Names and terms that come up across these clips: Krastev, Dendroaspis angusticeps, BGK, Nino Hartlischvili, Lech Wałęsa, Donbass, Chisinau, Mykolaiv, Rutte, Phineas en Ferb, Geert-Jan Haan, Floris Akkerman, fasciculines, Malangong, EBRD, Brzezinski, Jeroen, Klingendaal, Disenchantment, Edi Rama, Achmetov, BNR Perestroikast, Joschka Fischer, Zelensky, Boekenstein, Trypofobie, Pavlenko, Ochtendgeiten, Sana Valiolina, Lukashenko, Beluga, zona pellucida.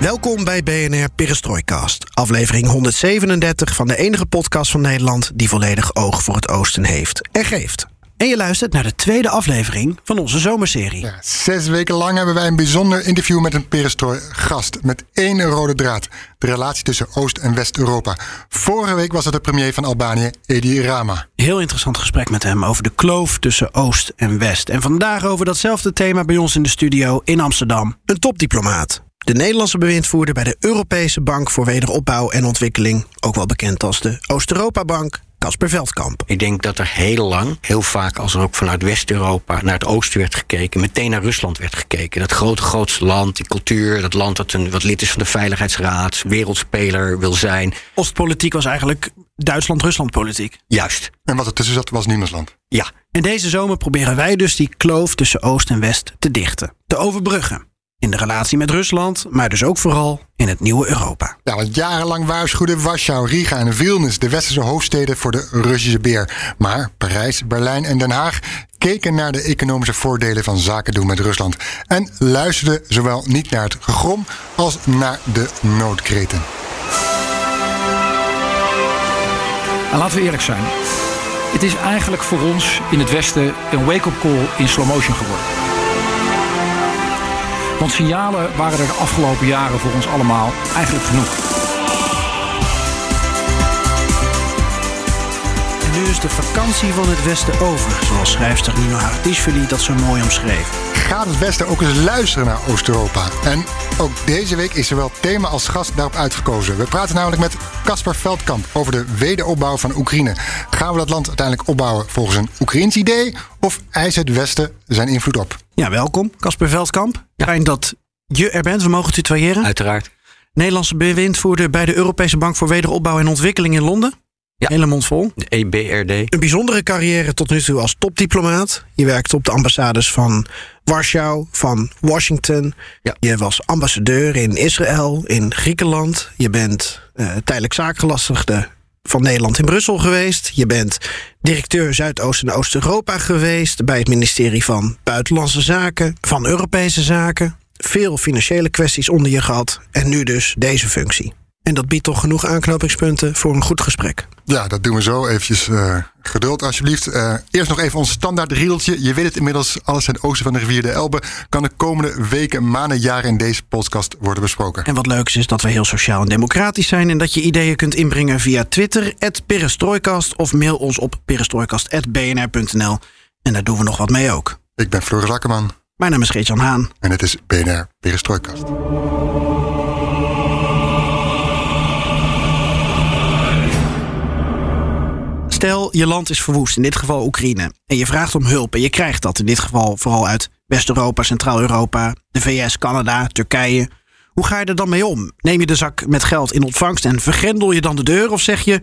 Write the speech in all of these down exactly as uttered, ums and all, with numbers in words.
Welkom bij B N R Perestroikast, aflevering honderdzevenendertig van de enige podcast van Nederland die volledig oog voor het Oosten heeft en geeft. En je luistert naar de tweede aflevering van onze zomerserie. Ja, zes weken lang hebben wij een bijzonder interview met een Perestroikast met één rode draad. De relatie tussen Oost- en West-Europa. Vorige week was het de premier van Albanië, Edi Rama. Heel interessant gesprek met hem over de kloof tussen Oost en West. En vandaag over datzelfde thema bij ons in de studio in Amsterdam. Een topdiplomaat. De Nederlandse bewindvoerder bij de Europese Bank voor Wederopbouw en Ontwikkeling, ook wel bekend als de Oost-Europa-bank, Casper Veldkamp. Ik denk dat er heel lang, heel vaak als er ook vanuit West-Europa naar het oosten werd gekeken, meteen naar Rusland werd gekeken. Dat grote, grootste land, die cultuur, dat land dat een, wat lid is van de Veiligheidsraad, wereldspeler wil zijn. Oostpolitiek was eigenlijk Duitsland-Rusland-politiek. Juist. En wat er tussen zat was niemandsland. Ja. En deze zomer proberen wij dus die kloof tussen Oost en West te dichten, te overbruggen. In de relatie met Rusland, maar dus ook vooral in het nieuwe Europa. Ja, want jarenlang waarschuwden Warschau, Riga en Vilnius, de westerse hoofdsteden, voor de Russische beer. Maar Parijs, Berlijn en Den Haag keken naar de economische voordelen van zaken doen met Rusland. En luisterden zowel niet naar het gegrom als naar de noodkreten. En laten we eerlijk zijn. Het is eigenlijk voor ons in het Westen een wake-up call in slow motion geworden. Want signalen waren er de afgelopen jaren voor ons allemaal eigenlijk genoeg. En nu is de vakantie van het Westen over, zoals schrijfster Nino Hartlischvili dat zo mooi omschreef. Gaat het Westen ook eens luisteren naar Oost-Europa? En ook deze week is zowel thema als gast daarop uitgekozen. We praten namelijk met Casper Veldkamp over de wederopbouw van Oekraïne. Gaan we dat land uiteindelijk opbouwen volgens een Oekraïns idee? Of eist het Westen zijn invloed op? Ja, welkom Casper Veldkamp. Fijn dat je er bent. We mogen tutoyeren. Uiteraard. Nederlandse bewindvoerder bij de Europese Bank voor Wederopbouw en Ontwikkeling in Londen. Ja. Hele mond vol. De E B R D. Een bijzondere carrière tot nu toe als topdiplomaat. Je werkte op de ambassades van Warschau, van Washington. Ja. Je was ambassadeur in Israël, in Griekenland. Je bent uh, tijdelijk zaakgelastigde van Nederland in Brussel geweest. Je bent directeur Zuidoost- en Oost-Europa geweest bij het ministerie van Buitenlandse Zaken, van Europese Zaken. Veel financiële kwesties onder je gehad en nu dus deze functie. En dat biedt toch genoeg aanknopingspunten voor een goed gesprek. Ja, dat doen we zo. Eventjes uh, geduld alsjeblieft. Uh, eerst nog even ons standaard rieltje. Je weet het inmiddels, alles in het oosten van de rivier de Elbe kan de komende weken, maanden, jaren in deze podcast worden besproken. En wat leuk is, is dat we heel sociaal en democratisch zijn en dat je ideeën kunt inbrengen via Twitter, at perestroikast, of mail ons op perestroikast at b n r punt n l. En daar doen we nog wat mee ook. Ik ben Floris Akkerman. Mijn naam is Geert-Jan Haan. En het is B N R Perestroikast. Stel, je land is verwoest, in dit geval Oekraïne. En je vraagt om hulp en je krijgt dat. In dit geval vooral uit West-Europa, Centraal-Europa, de V S, Canada, Turkije. Hoe ga je er dan mee om? Neem je de zak met geld in ontvangst en vergrendel je dan de deur? Of zeg je,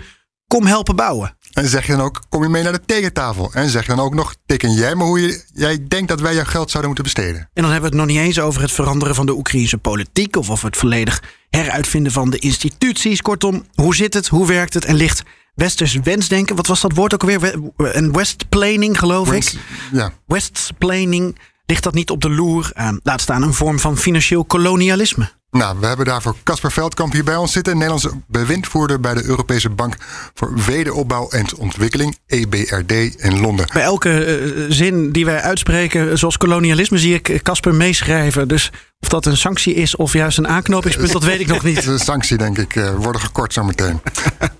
kom helpen bouwen? En zeg je dan ook, kom je mee naar de tekentafel? En zeg je dan ook nog, teken jij maar hoe je, jij denkt dat wij jouw geld zouden moeten besteden? En dan hebben we het nog niet eens over het veranderen van de Oekraïnse politiek, of of het volledig heruitvinden van de instituties. Kortom, hoe zit het, hoe werkt het en ligt Westers wensdenken, wat was dat woord ook alweer? Een westplaining, geloof West, ik. Ja. Westplaining, ligt dat niet op de loer? Uh, laat staan een vorm van financieel kolonialisme. Nou, we hebben daarvoor Casper Veldkamp hier bij ons zitten, Nederlandse bewindvoerder bij de Europese Bank voor Wederopbouw en Ontwikkeling, E B R D, in Londen. Bij elke uh, zin die wij uitspreken, zoals kolonialisme, zie ik Casper meeschrijven. Dus of dat een sanctie is of juist een aanknopingspunt, dat weet ik nog niet. Een sanctie, denk ik. Uh, worden gekort zometeen.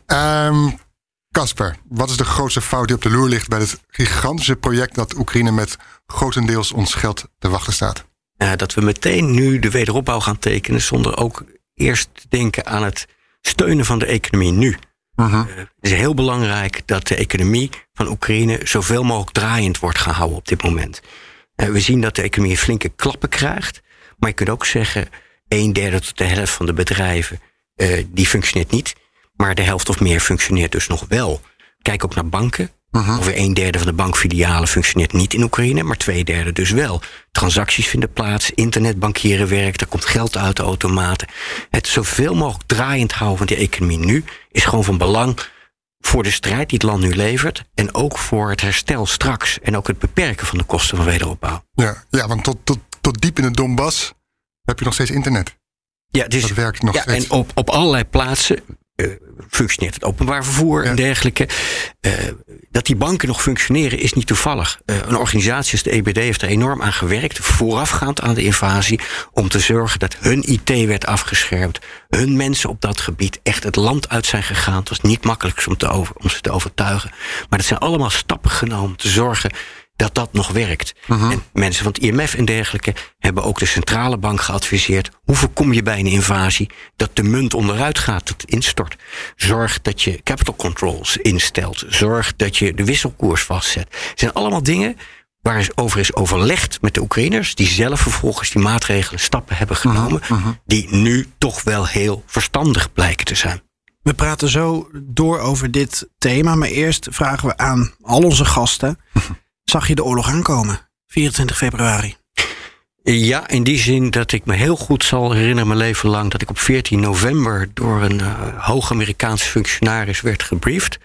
um, Casper, wat is de grootste fout die op de loer ligt bij het gigantische project dat Oekraïne met grotendeels ons geld te wachten staat? Uh, dat we meteen nu de wederopbouw gaan tekenen zonder ook eerst te denken aan het steunen van de economie nu. Uh-huh. Uh, het is heel belangrijk dat de economie van Oekraïne zoveel mogelijk draaiend wordt gehouden op dit moment. Uh, we zien dat de economie flinke klappen krijgt. Maar je kunt ook zeggen, een derde tot de helft van de bedrijven, uh, die functioneert niet. Maar de helft of meer functioneert dus nog wel. Kijk ook naar banken. Uh-huh. Ongeveer een derde van de bankfilialen functioneert niet in Oekraïne, maar twee derde dus wel. Transacties vinden plaats, internetbankieren werkt, er komt geld uit de automaten. Het zoveel mogelijk draaiend houden van de economie nu is gewoon van belang voor de strijd die het land nu levert en ook voor het herstel straks en ook het beperken van de kosten van wederopbouw. Ja, ja, want tot, tot, tot diep in het Donbass heb je nog steeds internet. Ja, het is, dat werkt nog ja, steeds. En op, op allerlei plaatsen Uh, functioneert het openbaar vervoer ja. en dergelijke. Uh, dat die banken nog functioneren is niet toevallig. Uh, een organisatie als de E B R D heeft er enorm aan gewerkt, voorafgaand aan de invasie, om te zorgen dat hun I T werd afgeschermd, hun mensen op dat gebied echt het land uit zijn gegaan. Het was niet makkelijk om, te over, om ze te overtuigen. Maar dat zijn allemaal stappen genomen om te zorgen dat dat nog werkt. Uh-huh. En mensen van het I M F en dergelijke hebben ook de centrale bank geadviseerd. Hoe voorkom je bij een invasie dat de munt onderuit gaat, dat instort? Zorg dat je capital controls instelt. Zorg dat je de wisselkoers vastzet. Het zijn allemaal dingen waarover is overlegd met de Oekraïners, die zelf vervolgens die maatregelen, stappen hebben genomen, uh-huh. Uh-huh. die nu toch wel heel verstandig blijken te zijn. We praten zo door over dit thema, maar eerst vragen we aan al onze gasten. Uh-huh. Zag je de oorlog aankomen, vierentwintig februari? Ja, in die zin dat ik me heel goed zal herinneren mijn leven lang dat ik op veertien november door een uh, hoog Amerikaanse functionaris werd gebriefd.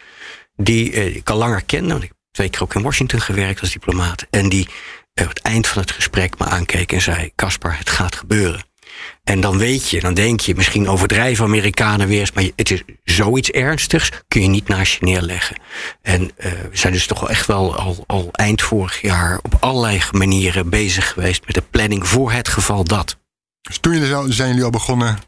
Die uh, ik al langer kende, want ik heb twee keer ook in Washington gewerkt als diplomaat. En die uh, het eind van het gesprek me aankeek en zei, Casper, het gaat gebeuren. En dan weet je, dan denk je, misschien overdrijven Amerikanen weer eens, maar het is zoiets ernstigs, kun je niet naast je neerleggen. En uh, we zijn dus toch wel echt wel al, al eind vorig jaar op allerlei manieren bezig geweest met de planning voor het geval dat. Dus toen zijn jullie al begonnen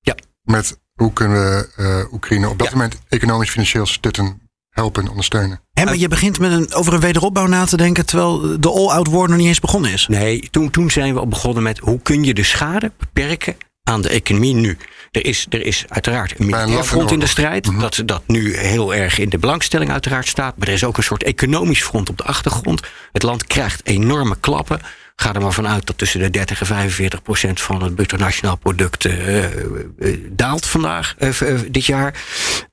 ja. met hoe kunnen we uh, Oekraïne op dat ja. moment economisch financieel stutten, helpen, ondersteunen. Hé, maar je begint met een, over een wederopbouw na te denken, terwijl de all-out war nog niet eens begonnen is. Nee, toen, toen zijn we al begonnen met hoe kun je de schade beperken aan de economie nu. Er is, er is uiteraard een militair front in de strijd, mm-hmm. dat, dat nu heel erg in de belangstelling uiteraard staat. Maar er is ook een soort economisch front op de achtergrond. Het land krijgt enorme klappen. Ga er maar vanuit dat tussen de dertig en vijfenveertig procent van het bruto nationaal product uh, uh, daalt vandaag, uh, uh, dit jaar.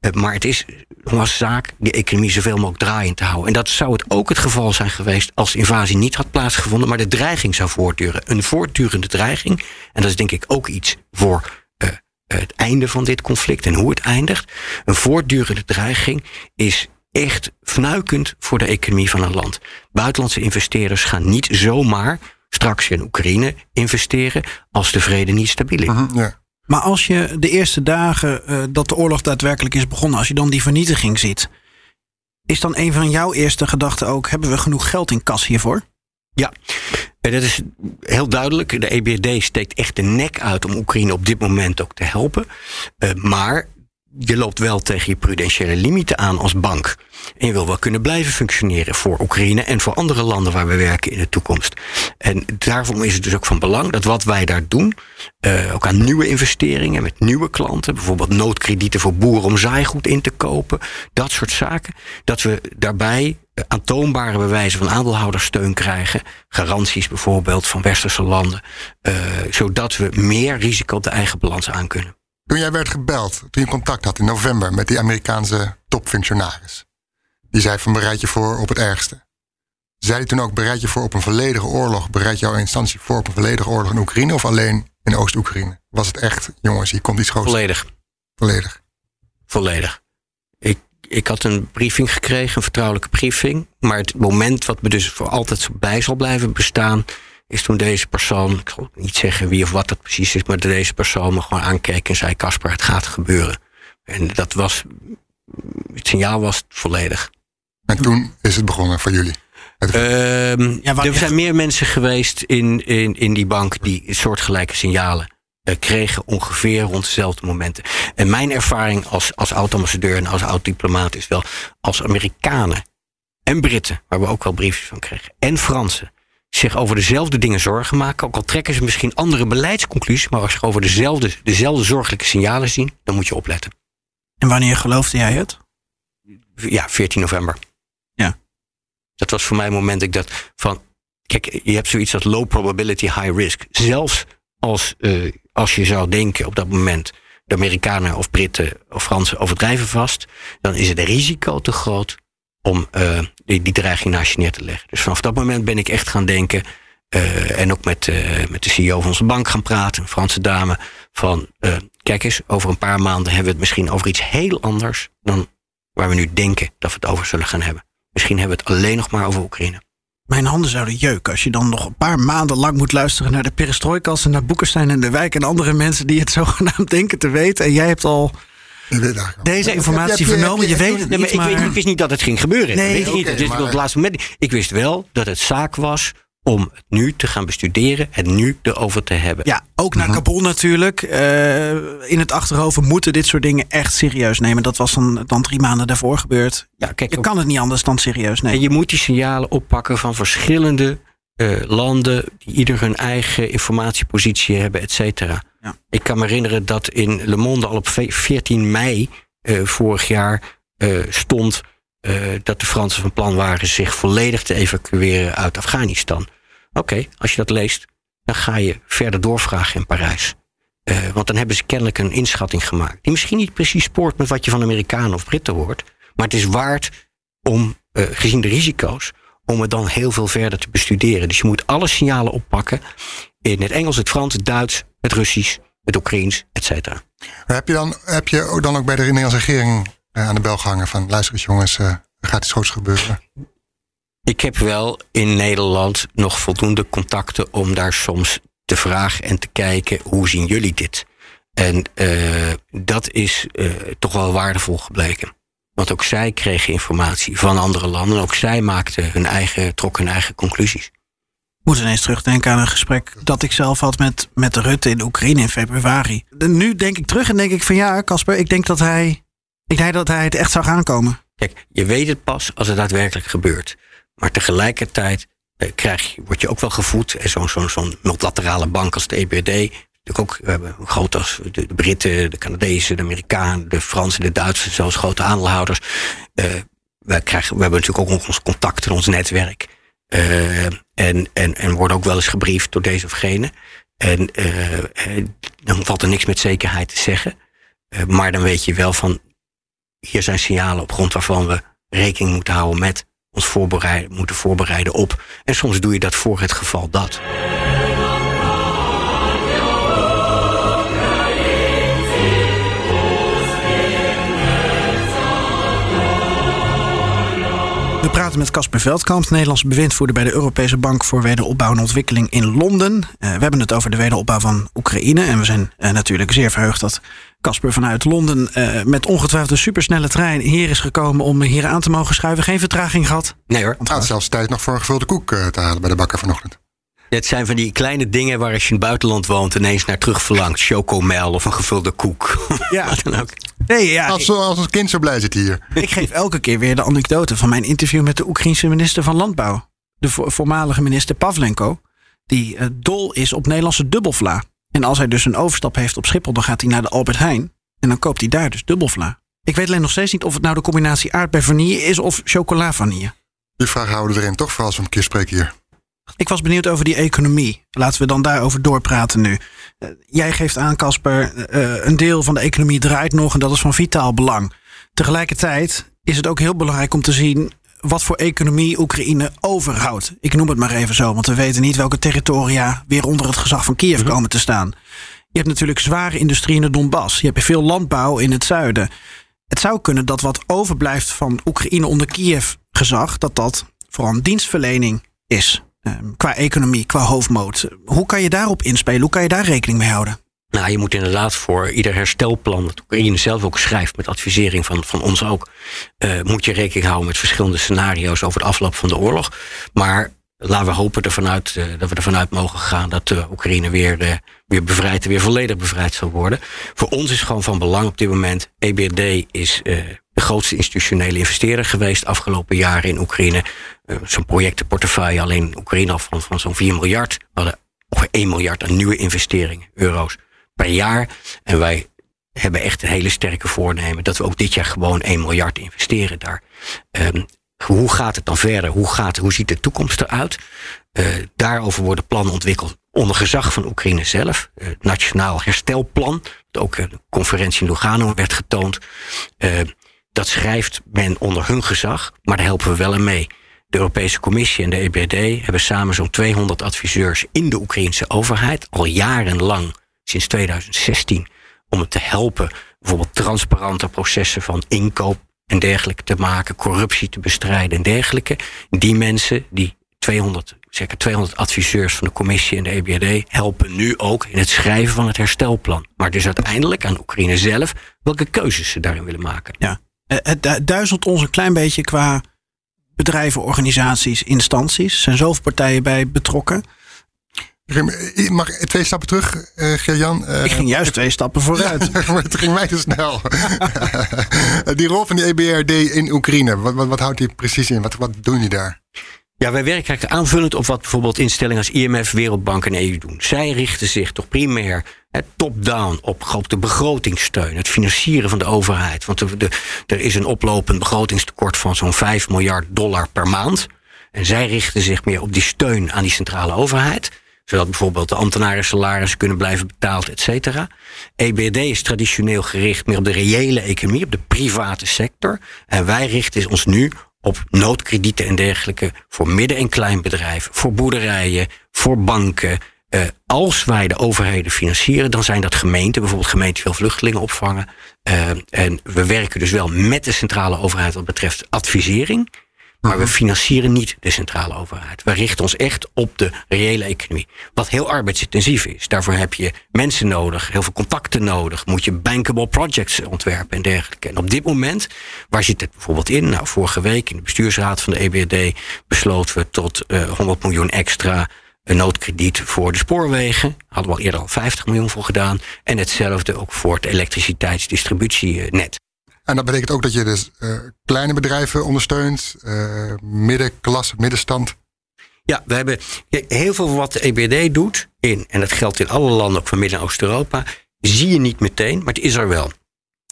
Uh, maar het is een zaak de economie zoveel mogelijk draaiend te houden. En dat zou het ook het geval zijn geweest als de invasie niet had plaatsgevonden, maar de dreiging zou voortduren. Een voortdurende dreiging. En dat is denk ik ook iets voor uh, het einde van dit conflict en hoe het eindigt. Een voortdurende dreiging is echt fnuikend voor de economie van een land. Buitenlandse investeerders gaan niet zomaar straks in Oekraïne investeren als de vrede niet stabiel is. Uh-huh, ja. Maar als je de eerste dagen uh, dat de oorlog daadwerkelijk is begonnen, als je dan die vernietiging ziet, is dan een van jouw eerste gedachten ook, hebben we genoeg geld in kas hiervoor? Ja, en dat is heel duidelijk. De E B R D steekt echt de nek uit om Oekraïne op dit moment ook te helpen. Uh, maar je loopt wel tegen je prudentiële limieten aan als bank. En je wil wel kunnen blijven functioneren voor Oekraïne en voor andere landen waar we werken in de toekomst. En daarom is het dus ook van belang dat wat wij daar doen, uh, ook aan nieuwe investeringen met nieuwe klanten, bijvoorbeeld noodkredieten voor boeren om zaaigoed in te kopen, dat soort zaken, dat we daarbij aantoonbare bewijzen van aandeelhouderssteun krijgen, garanties bijvoorbeeld van westerse landen, uh, zodat we meer risico op de eigen balans aan kunnen. Toen jij werd gebeld, toen je contact had in november met die Amerikaanse topfunctionaris, die zei van bereid je voor op het ergste. Zei hij toen ook bereid je voor op een volledige oorlog? Bereid jouw instantie voor op een volledige oorlog in Oekraïne of alleen in Oost-Oekraïne? Was het echt, jongens, hier komt iets groots? Volledig. Volledig. Volledig. Ik, ik had een briefing gekregen, een vertrouwelijke briefing. Maar het moment wat me dus voor altijd bij zal blijven bestaan, is toen deze persoon, ik zal niet zeggen wie of wat dat precies is, maar deze persoon me gewoon aankeek en zei, Casper, het gaat gebeuren. En dat was, het signaal was volledig. En toen is het begonnen voor jullie? Um, ja, er zijn meer mensen geweest in, in, in die bank die soortgelijke signalen uh, kregen, ongeveer rond dezelfde momenten. En mijn ervaring als, als oud-ambassadeur en als oud-diplomaat is wel, als Amerikanen en Britten, waar we ook wel briefjes van kregen, en Fransen, zich over dezelfde dingen zorgen maken, ook al trekken ze misschien andere beleidsconclusies, maar als ze over dezelfde, dezelfde zorgelijke signalen zien, dan moet je opletten. En wanneer geloofde jij het? Ja, veertien november. Ja. Dat was voor mij een moment dat ik dacht van, kijk, je hebt zoiets als low probability, high risk. Zelfs als, uh, als je zou denken op dat moment, de Amerikanen of Britten of Fransen overdrijven vast, dan is het risico te groot om uh, die, die dreiging naast je neer te leggen. Dus vanaf dat moment ben ik echt gaan denken, uh, en ook met, uh, met de C E O van onze bank gaan praten, een Franse dame, van uh, kijk eens, over een paar maanden hebben we het misschien over iets heel anders dan waar we nu denken dat we het over zullen gaan hebben. Misschien hebben we het alleen nog maar over Oekraïne. Mijn handen zouden jeuken als je dan nog een paar maanden lang moet luisteren naar de Perestroikast en naar Boekenstein en De Wijk en andere mensen die het zogenaamd denken te weten. En jij hebt al deze informatie vernomen. Je weet het niet. Nee, maar ik, weet, ik wist niet dat het ging gebeuren. Nee, weet ik, niet. Okay, dus maar... op het laatste moment, ik wist wel dat het zaak was om het nu te gaan bestuderen en nu erover te hebben. Ja, ook naar Kabul natuurlijk. Uh, in het achterhoofd moeten dit soort dingen echt serieus nemen. Dat was dan, dan drie maanden daarvoor gebeurd. Ja, kijk, je op... kan het niet anders dan serieus nemen. En je moet die signalen oppakken van verschillende uh, landen die ieder hun eigen informatiepositie hebben, et cetera. Ja. Ik kan me herinneren dat in Le Monde al op veertien mei uh, vorig jaar uh, stond... Uh, dat de Fransen van plan waren zich volledig te evacueren uit Afghanistan. Oké, okay, als je dat leest, dan ga je verder doorvragen in Parijs. Uh, want dan hebben ze kennelijk een inschatting gemaakt die misschien niet precies spoort met wat je van Amerikanen of Britten hoort, maar het is waard om, uh, gezien de risico's, om het dan heel veel verder te bestuderen. Dus je moet alle signalen oppakken in het Engels, het Frans, het Duits, het Russisch, het Oekraïens, et cetera. Heb je dan, heb je dan ook bij de Nederlandse regering aan de bel gehangen van luister eens jongens, uh, er gaat iets groots gebeuren? Ik heb wel in Nederland nog voldoende contacten om daar soms te vragen en te kijken hoe zien jullie dit? En uh, dat is uh, toch wel waardevol gebleken. Want ook zij kregen informatie van andere landen. Ook zij maakten hun eigen, trokken hun eigen conclusies. Ik moet ineens terugdenken aan een gesprek dat ik zelf had met, met Rutte in Oekraïne in februari. En nu denk ik terug en denk ik van ja, Casper, ik denk dat hij... Ik denk dat hij het echt zou gaan komen. Kijk, je weet het pas als het daadwerkelijk gebeurt. Maar tegelijkertijd eh, krijg, word je ook wel gevoed. En zo'n zo, zo multilaterale bank als de E B R D. Ook eh, groot als de, de Britten, de Canadezen, de Amerikanen, de Fransen, de Duitsers. Zelfs grote aandeelhouders. Eh, wij krijgen, we hebben natuurlijk ook ons contact in ons netwerk. Eh, en, en, en worden ook wel eens gebriefd door deze of gene. En eh, eh, dan valt er niks met zekerheid te zeggen. Eh, maar dan weet je wel van... Hier zijn signalen op grond waarvan we rekening moeten houden met ons voorbereiden, moeten voorbereiden op. En soms doe je dat voor het geval dat. We praten met Casper Veldkamp, Nederlandse bewindvoerder bij de Europese Bank voor Wederopbouw en Ontwikkeling in Londen. Uh, we hebben het over de wederopbouw van Oekraïne. En we zijn uh, natuurlijk zeer verheugd dat Casper vanuit Londen uh, met ongetwijfeld een supersnelle trein hier is gekomen om hier aan te mogen schuiven. Geen vertraging gehad? Nee hoor. Had zelfs tijd nog voor een gevulde koek uh, te halen bij de bakker vanochtend. Het zijn van die kleine dingen waar als je in het buitenland woont ineens naar terug verlangt. Chocomel of een gevulde koek. Ja, wat dan ook. Nee, ja, als, als een kind zo blij zit hier. Ik geef elke keer weer de anekdote van mijn interview met de Oekraïense minister van Landbouw. De vo- voormalige minister Pavlenko. Die uh, dol is op Nederlandse dubbelvla. En als hij dus een overstap heeft op Schiphol, dan gaat hij naar de Albert Heijn. En dan koopt hij daar dus dubbelvla. Ik weet alleen nog steeds niet of het nou de combinatie aardbei vanille is of chocola vanille. Die vraag houden we erin toch voor als we een keer spreken hier. Ik was benieuwd over die economie. Laten we dan daarover doorpraten nu. Uh, jij geeft aan, Casper, uh, een deel van de economie draait nog en dat is van vitaal belang. Tegelijkertijd is het ook heel belangrijk om te zien wat voor economie Oekraïne overhoudt. Ik noem het maar even zo, want we weten niet welke territoria weer onder het gezag van Kiev komen te staan. Je hebt natuurlijk zware industrie in de Donbass. Je hebt veel landbouw in het zuiden. Het zou kunnen dat wat overblijft van Oekraïne onder Kiev gezag, dat dat vooral dienstverlening is. Um, qua economie, qua hoofdmoot. Hoe kan je daarop inspelen? Hoe kan je daar rekening mee houden? Nou, je moet inderdaad voor ieder herstelplan, dat Oekraïne zelf ook schrijft, met advisering van, van ons ook, uh, moet je rekening houden met verschillende scenario's over de afloop van de oorlog. Maar laten we hopen ervan uit, uh, dat we ervan uit mogen gaan dat uh, Oekraïne weer, uh, weer bevrijd, weer volledig bevrijd zal worden. Voor ons is gewoon van belang op dit moment, E B R D is... Uh, de grootste institutionele investeerder geweest afgelopen jaren in Oekraïne. Uh, zo'n projectenportefeuille alleen in Oekraïne al van, van zo'n vier miljard. We hadden ongeveer één miljard aan nieuwe investeringen, euro's per jaar. En wij hebben echt een hele sterke voornemen dat we ook dit jaar gewoon één miljard investeren daar. Um, Hoe gaat het dan verder? Hoe, gaat, hoe ziet de toekomst eruit? Uh, daarover worden plannen ontwikkeld onder gezag van Oekraïne zelf. Uh, nationaal herstelplan. Ook uh, de conferentie in Lugano werd getoond. Uh, dat schrijft men onder hun gezag, maar daar helpen we wel aan mee. De Europese Commissie en de E B R D hebben samen zo'n tweehonderd adviseurs in de Oekraïnse overheid, al jarenlang, sinds tweeduizend zestien, om het te helpen bijvoorbeeld transparante processen van inkoop en dergelijke te maken, corruptie te bestrijden en dergelijke. Die mensen, die tweehonderd, zeker tweehonderd adviseurs van de Commissie en de E B R D... helpen nu ook in het schrijven van het herstelplan. Maar dus uiteindelijk aan Oekraïne zelf welke keuzes ze daarin willen maken. Ja, het duizelt ons een klein beetje qua bedrijven, organisaties, instanties. Er zijn zoveel partijen bij betrokken. Mag ik twee stappen terug, uh, Geert-Jan? Uh, ik ging juist ik, twee stappen vooruit. Ja, maar het ging mij te snel. Die rol van de E B R D in Oekraïne, wat, wat, wat houdt die precies in? Wat, wat doen jullie daar? Ja, wij werken eigenlijk aanvullend op wat bijvoorbeeld instellingen als I M F, Wereldbank en E U doen. Zij richten zich toch primair top-down op, op de begrotingssteun, het financieren van de overheid. Want de, de, er is een oplopend begrotingstekort van zo'n vijf miljard dollar per maand. En zij richten zich meer op die steun aan die centrale overheid, zodat bijvoorbeeld de ambtenaren salarissen kunnen blijven betaald, et cetera. E B R D is traditioneel gericht meer op de reële economie, op de private sector. En wij richten ons nu op noodkredieten en dergelijke voor midden- en kleinbedrijf, voor boerderijen, voor banken. Uh, als wij de overheden financieren, dan zijn dat gemeenten, bijvoorbeeld gemeenten die veel vluchtelingen opvangen. Uh, en we werken dus wel met de centrale overheid wat betreft advisering, maar we financieren niet de centrale overheid. We richten ons echt op de reële economie. Wat heel arbeidsintensief is. Daarvoor heb je mensen nodig, heel veel contacten nodig. Moet je bankable projects ontwerpen en dergelijke. En op dit moment, waar zit het bijvoorbeeld in? Nou, vorige week in de bestuursraad van de E B R D besloten we tot uh, honderd miljoen extra een noodkrediet voor de spoorwegen. Hadden we al eerder al vijftig miljoen voor gedaan. En hetzelfde ook voor het elektriciteitsdistributienet. En dat betekent ook dat je dus uh, kleine bedrijven ondersteunt, uh, middenklasse, middenstand. Ja, we hebben heel veel wat de E B R D doet, in, en dat geldt in alle landen, ook van Midden- en Oost-Europa, zie je niet meteen, maar het is er wel.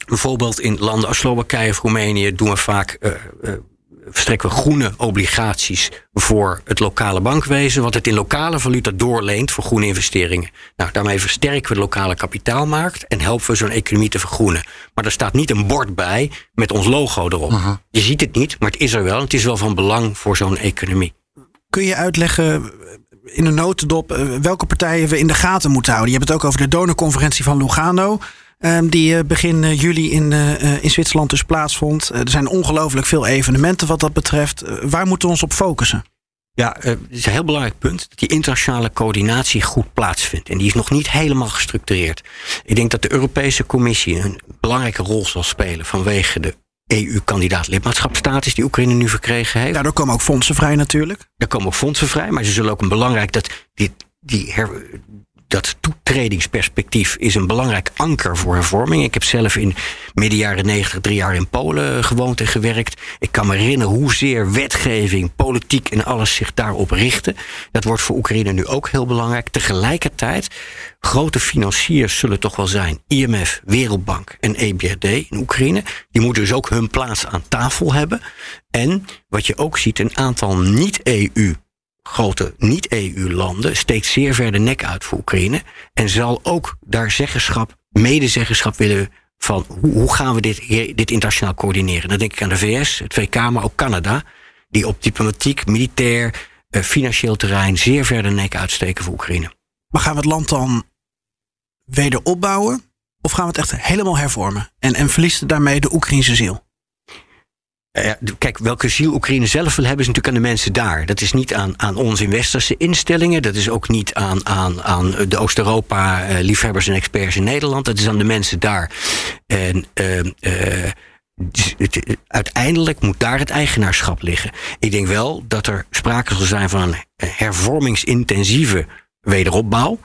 Bijvoorbeeld in landen als Slowakije of Roemenië doen we vaak, uh, uh, verstrekken we groene obligaties voor het lokale bankwezen, wat het in lokale valuta doorleent voor groene investeringen. Nou, daarmee versterken we de lokale kapitaalmarkt en helpen we zo'n economie te vergroenen. Maar er staat niet een bord bij met ons logo erop. Uh-huh. Je ziet het niet, maar het is er wel. Het is wel van belang voor zo'n economie. Kun je uitleggen in een notendop welke partijen we in de gaten moeten houden? Je hebt het ook over de donorconferentie van Lugano, die begin juli in, in Zwitserland dus plaatsvond. Er zijn ongelooflijk veel evenementen wat dat betreft. Waar moeten we ons op focussen? Ja, het is een heel belangrijk punt, dat die internationale coördinatie goed plaatsvindt. En die is nog niet helemaal gestructureerd. Ik denk dat de Europese Commissie een belangrijke rol zal spelen vanwege de E U-kandidaat lidmaatschapstatus die Oekraïne nu verkregen heeft. Daardoor komen ook fondsen vrij natuurlijk. Daar komen ook fondsen vrij, maar ze zullen ook een belangrijk... dat die, die her, Dat toetredingsperspectief is een belangrijk anker voor hervorming. Ik heb zelf in midden jaren negentig drie jaar in Polen gewoond en gewerkt. Ik kan me herinneren hoezeer wetgeving, politiek en alles zich daarop richten. Dat wordt voor Oekraïne nu ook heel belangrijk. Tegelijkertijd, grote financiers zullen toch wel zijn. I M F, Wereldbank en E B R D in Oekraïne. Die moeten dus ook hun plaats aan tafel hebben. En wat je ook ziet, een aantal niet-E U grote niet-E U-landen steekt zeer ver de nek uit voor Oekraïne en zal ook daar zeggenschap, medezeggenschap willen van hoe, hoe gaan we dit, dit internationaal coördineren. Dan denk ik aan de V S, het V K, maar ook Canada, die op diplomatiek, militair, eh, financieel terrein zeer ver de nek uitsteken voor Oekraïne. Maar gaan we het land dan weder opbouwen of gaan we het echt helemaal hervormen en, en verliezen daarmee de Oekraïnse ziel? Kijk, welke ziel Oekraïne zelf wil hebben is natuurlijk aan de mensen daar. Dat is niet aan, aan ons in westerse instellingen. Dat is ook niet aan, aan, aan de Oost-Europa-liefhebbers en experts in Nederland. Dat is aan de mensen daar. En uh, uh, het, uiteindelijk moet daar het eigenaarschap liggen. Ik denk wel dat er sprake zal zijn van een hervormingsintensieve wederopbouw.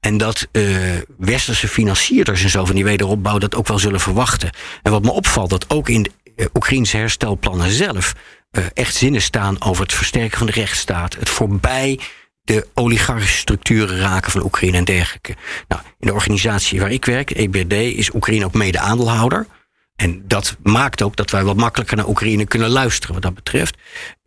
En dat uh, westerse financierders en zo van die wederopbouw dat ook wel zullen verwachten. En wat me opvalt, dat ook in de Oekraïnse herstelplannen zelf uh, echt zinnen staan over het versterken van de rechtsstaat, het voorbij de oligarchische structuren raken van Oekraïne en dergelijke. Nou, in de organisatie waar ik werk, E B R D, is Oekraïne ook mede-aandeelhouder. En dat maakt ook dat wij wat makkelijker naar Oekraïne kunnen luisteren wat dat betreft.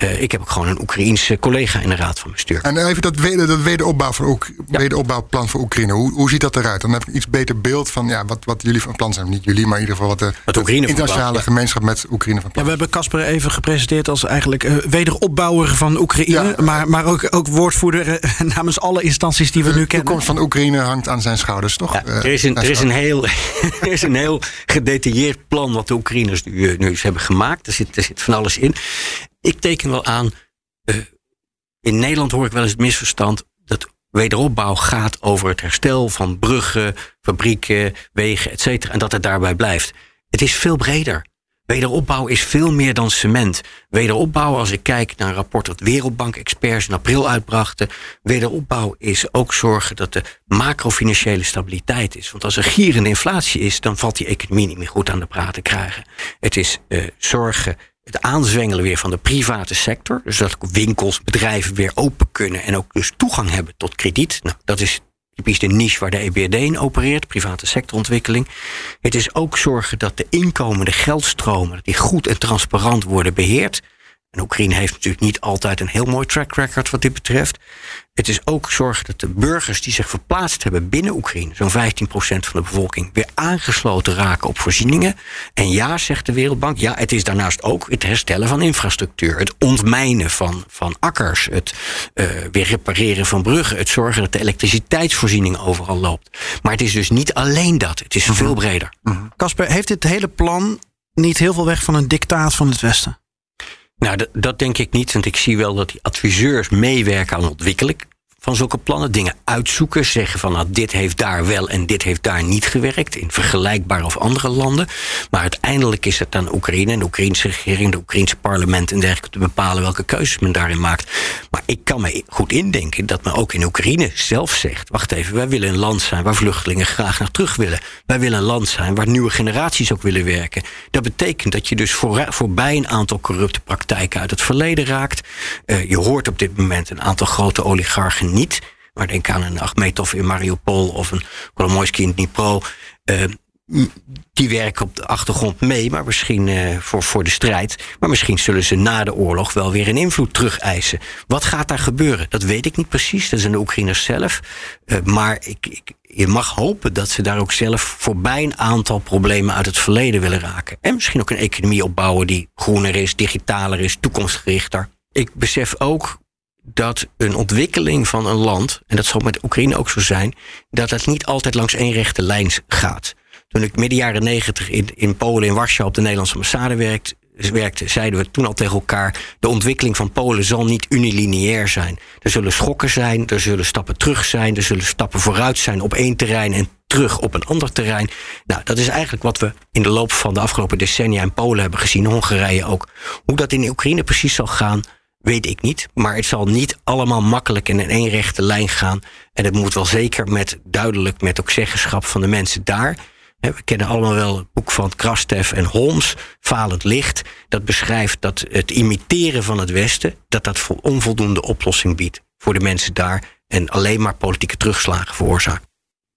Uh, ik heb ook gewoon een Oekraïense collega in de raad van bestuur. En even dat, weder, dat wederopbouw voor Oek- ja. wederopbouwplan voor Oekraïne. Hoe, hoe ziet dat eruit? Dan heb ik iets beter beeld van ja, wat, wat jullie van plan zijn. Niet jullie, maar in ieder geval wat de wat internationale ja. gemeenschap met Oekraïne van plan. Ja, we hebben Casper even gepresenteerd als eigenlijk uh, wederopbouwer van Oekraïne. Ja. Maar, maar ook, ook woordvoerder uh, namens alle instanties die we de, nu kennen. De toekomst van Oekraïne hangt aan zijn schouders, toch? Ja, er, is een, er, is een heel, er is een heel gedetailleerd plan wat de Oekraïners nu, nu eens hebben gemaakt. Er zit, er zit van alles in. Ik teken wel aan, uh, in Nederland hoor ik wel eens het misverstand dat wederopbouw gaat over het herstel van bruggen, fabrieken, wegen, et cetera. En dat het daarbij blijft. Het is veel breder. Wederopbouw is veel meer dan cement. Wederopbouw, als ik kijk naar een rapport dat Wereldbank-experts in april uitbrachten. Wederopbouw is ook zorgen dat de macrofinanciële stabiliteit is. Want als er gierende inflatie is, dan valt die economie niet meer goed aan de praat te krijgen. Het is uh, zorgen, het aanzwengelen weer van de private sector. Dus dat winkels, bedrijven weer open kunnen en ook dus toegang hebben tot krediet. Nou, dat is typisch de niche waar de E B R D in opereert, private sectorontwikkeling. Het is ook zorgen dat de inkomen, de geldstromen, die goed en transparant worden beheerd. En Oekraïne heeft natuurlijk niet altijd een heel mooi track record wat dit betreft. Het is ook zorgen dat de burgers die zich verplaatst hebben binnen Oekraïne, zo'n vijftien procent van de bevolking, weer aangesloten raken op voorzieningen. En ja, zegt de Wereldbank, ja, het is daarnaast ook het herstellen van infrastructuur. Het ontmijnen van, van akkers, het uh, weer repareren van bruggen, het zorgen dat de elektriciteitsvoorziening overal loopt. Maar het is dus niet alleen dat, het is veel breder. Casper, heeft dit hele plan niet heel veel weg van een dictaat van het Westen? Nou, dat, dat denk ik niet, want ik zie wel dat die adviseurs meewerken aan het ontwikkelen van zulke plannen. Dingen uitzoeken, zeggen van nou, dit heeft daar wel en dit heeft daar niet gewerkt. In vergelijkbare of andere landen. Maar uiteindelijk is het aan Oekraïne en de Oekraïnse regering, de Oekraïnse parlement en dergelijke te bepalen welke keuzes men daarin maakt. Maar ik kan me goed indenken dat men ook in Oekraïne zelf zegt, wacht even, wij willen een land zijn waar vluchtelingen graag naar terug willen. Wij willen een land zijn waar nieuwe generaties ook willen werken. Dat betekent dat je dus voor, voorbij een aantal corrupte praktijken uit het verleden raakt. Uh, je hoort op dit moment een aantal grote oligarchen niet, maar denk aan een Achmetov in Mariupol of een Kolomoisky in Dnipro. Uh, die werken op de achtergrond mee, maar misschien uh, voor, voor de strijd. Maar misschien zullen ze na de oorlog wel weer een invloed terug eisen. Wat gaat daar gebeuren? Dat weet ik niet precies. Dat zijn de Oekraïners zelf. Uh, maar ik, ik, je mag hopen dat ze daar ook zelf voorbij een aantal problemen uit het verleden willen raken. En misschien ook een economie opbouwen die groener is, digitaler is, toekomstgerichter. Ik besef ook dat een ontwikkeling van een land, en dat zal met Oekraïne ook zo zijn, dat het niet altijd langs één rechte lijn gaat. Toen ik midden jaren negentig in, in Polen, in Warschau, op de Nederlandse ambassade werkte, werkte, zeiden we toen al tegen elkaar, de ontwikkeling van Polen zal niet unilineair zijn. Er zullen schokken zijn, er zullen stappen terug zijn, er zullen stappen vooruit zijn op één terrein en terug op een ander terrein. Nou, dat is eigenlijk wat we in de loop van de afgelopen decennia in Polen hebben gezien, Hongarije ook. Hoe dat in Oekraïne precies zal gaan, weet ik niet, maar het zal niet allemaal makkelijk en in één rechte lijn gaan. En het moet wel zeker met duidelijk, met ook zeggenschap van de mensen daar. We kennen allemaal wel het boek van Krastev en Holmes, Falend Licht. Dat beschrijft dat het imiteren van het Westen, dat dat onvoldoende oplossing biedt voor de mensen daar en alleen maar politieke terugslagen veroorzaakt.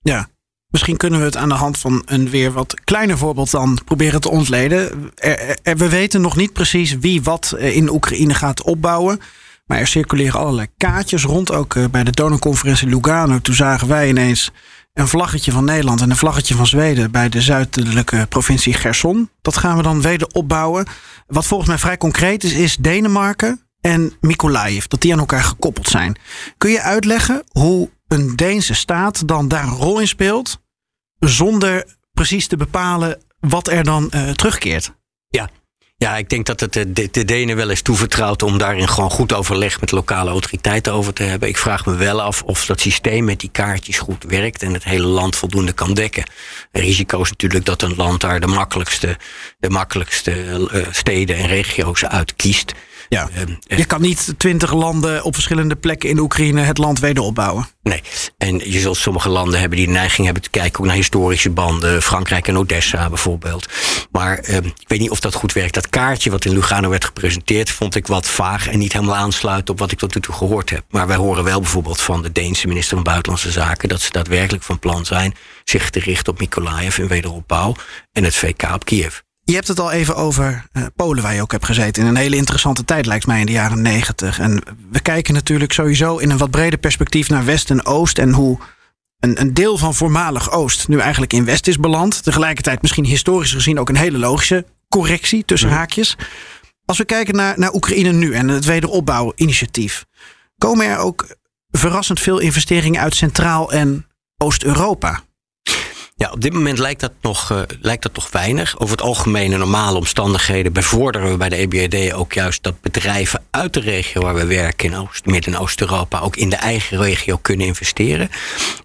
Ja. Misschien kunnen we het aan de hand van een weer wat kleiner voorbeeld dan proberen te ontleden. Er, er, we weten nog niet precies wie wat in Oekraïne gaat opbouwen. Maar er circuleren allerlei kaartjes rond. Ook bij de donorconferentie Lugano. Toen zagen wij ineens een vlaggetje van Nederland en een vlaggetje van Zweden bij de zuidelijke provincie Gerson. Dat gaan we dan weder opbouwen. Wat volgens mij vrij concreet is, is Denemarken en Mykolaiv. Dat die aan elkaar gekoppeld zijn. Kun je uitleggen hoe een Deense staat dan daar een rol in speelt, zonder precies te bepalen wat er dan uh, terugkeert? Ja. ja, ik denk dat het de, de Denen wel is toevertrouwd om daarin gewoon goed overleg met lokale autoriteiten over te hebben. Ik vraag me wel af of dat systeem met die kaartjes goed werkt en het hele land voldoende kan dekken. Het risico is natuurlijk dat een land daar de makkelijkste, de makkelijkste uh, steden en regio's uit kiest. Ja. Je kan niet twintig landen op verschillende plekken in Oekraïne het land weder opbouwen. Nee, en je zult sommige landen hebben die de neiging hebben te kijken ook naar historische banden. Frankrijk en Odessa bijvoorbeeld. Maar eh, ik weet niet of dat goed werkt. Dat kaartje wat in Lugano werd gepresenteerd vond ik wat vaag en niet helemaal aansluit op wat ik tot nu toe gehoord heb. Maar wij horen wel bijvoorbeeld van de Deense minister van Buitenlandse Zaken dat ze daadwerkelijk van plan zijn zich te richten op Mykolaiv en wederopbouw en het V K op Kiev. Je hebt het al even over uh, Polen, waar je ook hebt gezeten. In een hele interessante tijd, lijkt mij, in de jaren negentig. En we kijken natuurlijk sowieso in een wat breder perspectief naar West en Oost. En hoe een, een deel van voormalig Oost nu eigenlijk in West is beland. Tegelijkertijd misschien historisch gezien ook een hele logische correctie tussen ja. haakjes. Als we kijken naar, naar Oekraïne nu en het wederopbouwinitiatief. Komen er ook verrassend veel investeringen uit Centraal- en Oost-Europa? Ja, op dit moment lijkt dat, nog, uh, lijkt dat nog weinig. Over het algemeen in normale omstandigheden bevorderen we bij de E B R D ook juist dat bedrijven uit de regio waar we werken in Oost, Midden- en Oost-Europa ook in de eigen regio kunnen investeren.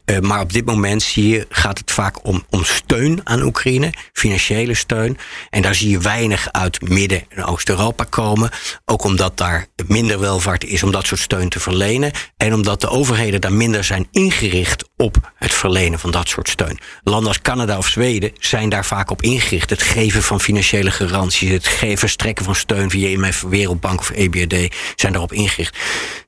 Uh, maar op dit moment zie je, gaat het vaak om, om steun aan Oekraïne, financiële steun. En daar zie je weinig uit Midden- en Oost-Europa komen. Ook omdat daar minder welvaart is om dat soort steun te verlenen. En omdat de overheden daar minder zijn ingericht op het verlenen van dat soort steun. Landen als Canada of Zweden zijn daar vaak op ingericht. Het geven van financiële garanties, het geven, strekken van steun via I M F, Wereldbank of E B R D zijn daarop ingericht.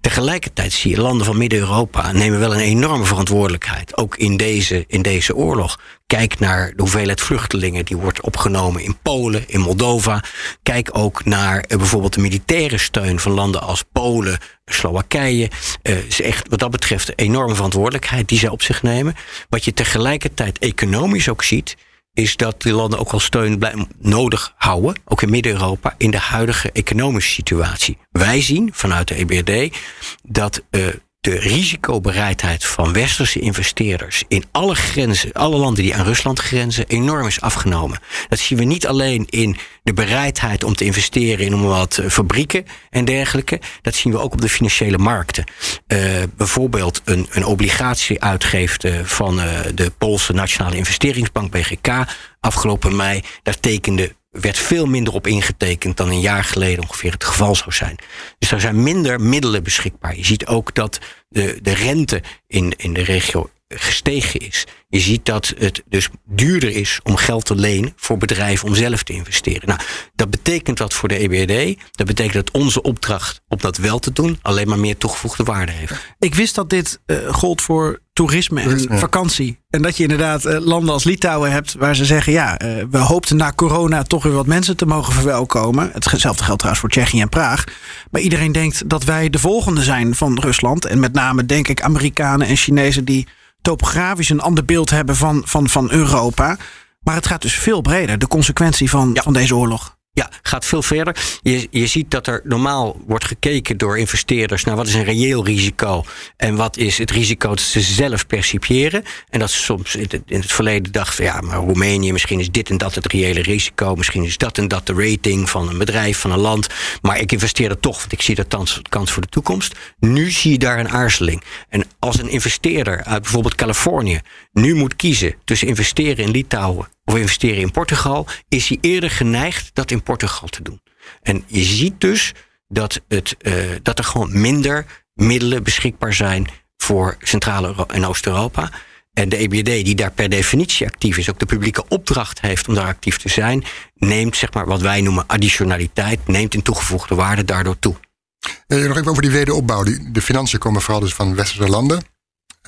Tegelijkertijd zie je landen van Midden-Europa nemen wel een enorme verantwoordelijkheid. Ook in deze, in deze oorlog. Kijk naar de hoeveelheid vluchtelingen die wordt opgenomen in Polen, in Moldova. Kijk ook naar uh, bijvoorbeeld de militaire steun van landen als Polen, Slowakije. Uh, is echt wat dat betreft een enorme verantwoordelijkheid die zij op zich nemen. Wat je tegelijkertijd economisch ook ziet, is dat die landen ook al steun nodig houden, ook in Midden-Europa, in de huidige economische situatie. Wij zien vanuit de E B R D dat uh, de risicobereidheid van westerse investeerders in alle grenzen, alle landen die aan Rusland grenzen, enorm is afgenomen. Dat zien we niet alleen in de bereidheid om te investeren in wat fabrieken en dergelijke. Dat zien we ook op de financiële markten. Uh, bijvoorbeeld een, een obligatie uitgeefte van uh, de Poolse Nationale Investeringsbank, B G K, afgelopen mei. Daar tekende werd veel minder op ingetekend dan een jaar geleden ongeveer het geval zou zijn. Dus er zijn minder middelen beschikbaar. Je ziet ook dat de, de rente in, in de regio gestegen is. Je ziet dat het dus duurder is om geld te lenen voor bedrijven om zelf te investeren. Nou, dat betekent dat voor de E B R D. Dat betekent dat onze opdracht om dat wel te doen alleen maar meer toegevoegde waarde heeft. Ik wist dat dit uh, gold voor toerisme en ja. vakantie. En dat je inderdaad uh, landen als Litouwen hebt waar ze zeggen, ja, uh, we hoopten na corona toch weer wat mensen te mogen verwelkomen. Hetzelfde geldt trouwens voor Tsjechië en Praag. Maar iedereen denkt dat wij de volgende zijn van Rusland. En met name denk ik Amerikanen en Chinezen die topografisch een ander beeld hebben van, van, van Europa. Maar het gaat dus veel breder, de consequentie van, ja. van deze oorlog. Ja, gaat veel verder. Je, je ziet dat er normaal wordt gekeken door investeerders naar wat is een reëel risico en wat is het risico dat ze zelf percipiëren. En dat ze soms in het, in het verleden dachten, ja, maar Roemenië, misschien is dit en dat het reële risico, misschien is dat en dat de rating van een bedrijf, van een land. Maar ik investeer er toch, want ik zie dat kans voor de toekomst. Nu zie je daar een aarzeling. En als een investeerder uit bijvoorbeeld Californië nu moet kiezen tussen investeren in Litouwen of investeren in Portugal, is hij eerder geneigd dat in Portugal te doen. En je ziet dus dat, het, uh, dat er gewoon minder middelen beschikbaar zijn voor Centraal- en Oost-Europa. En de E B R D, die daar per definitie actief is, ook de publieke opdracht heeft om daar actief te zijn, neemt zeg maar wat wij noemen additionaliteit, neemt in toegevoegde waarde daardoor toe. Uh, nog even over die wederopbouw. Die, de financiën komen vooral dus van westerse landen.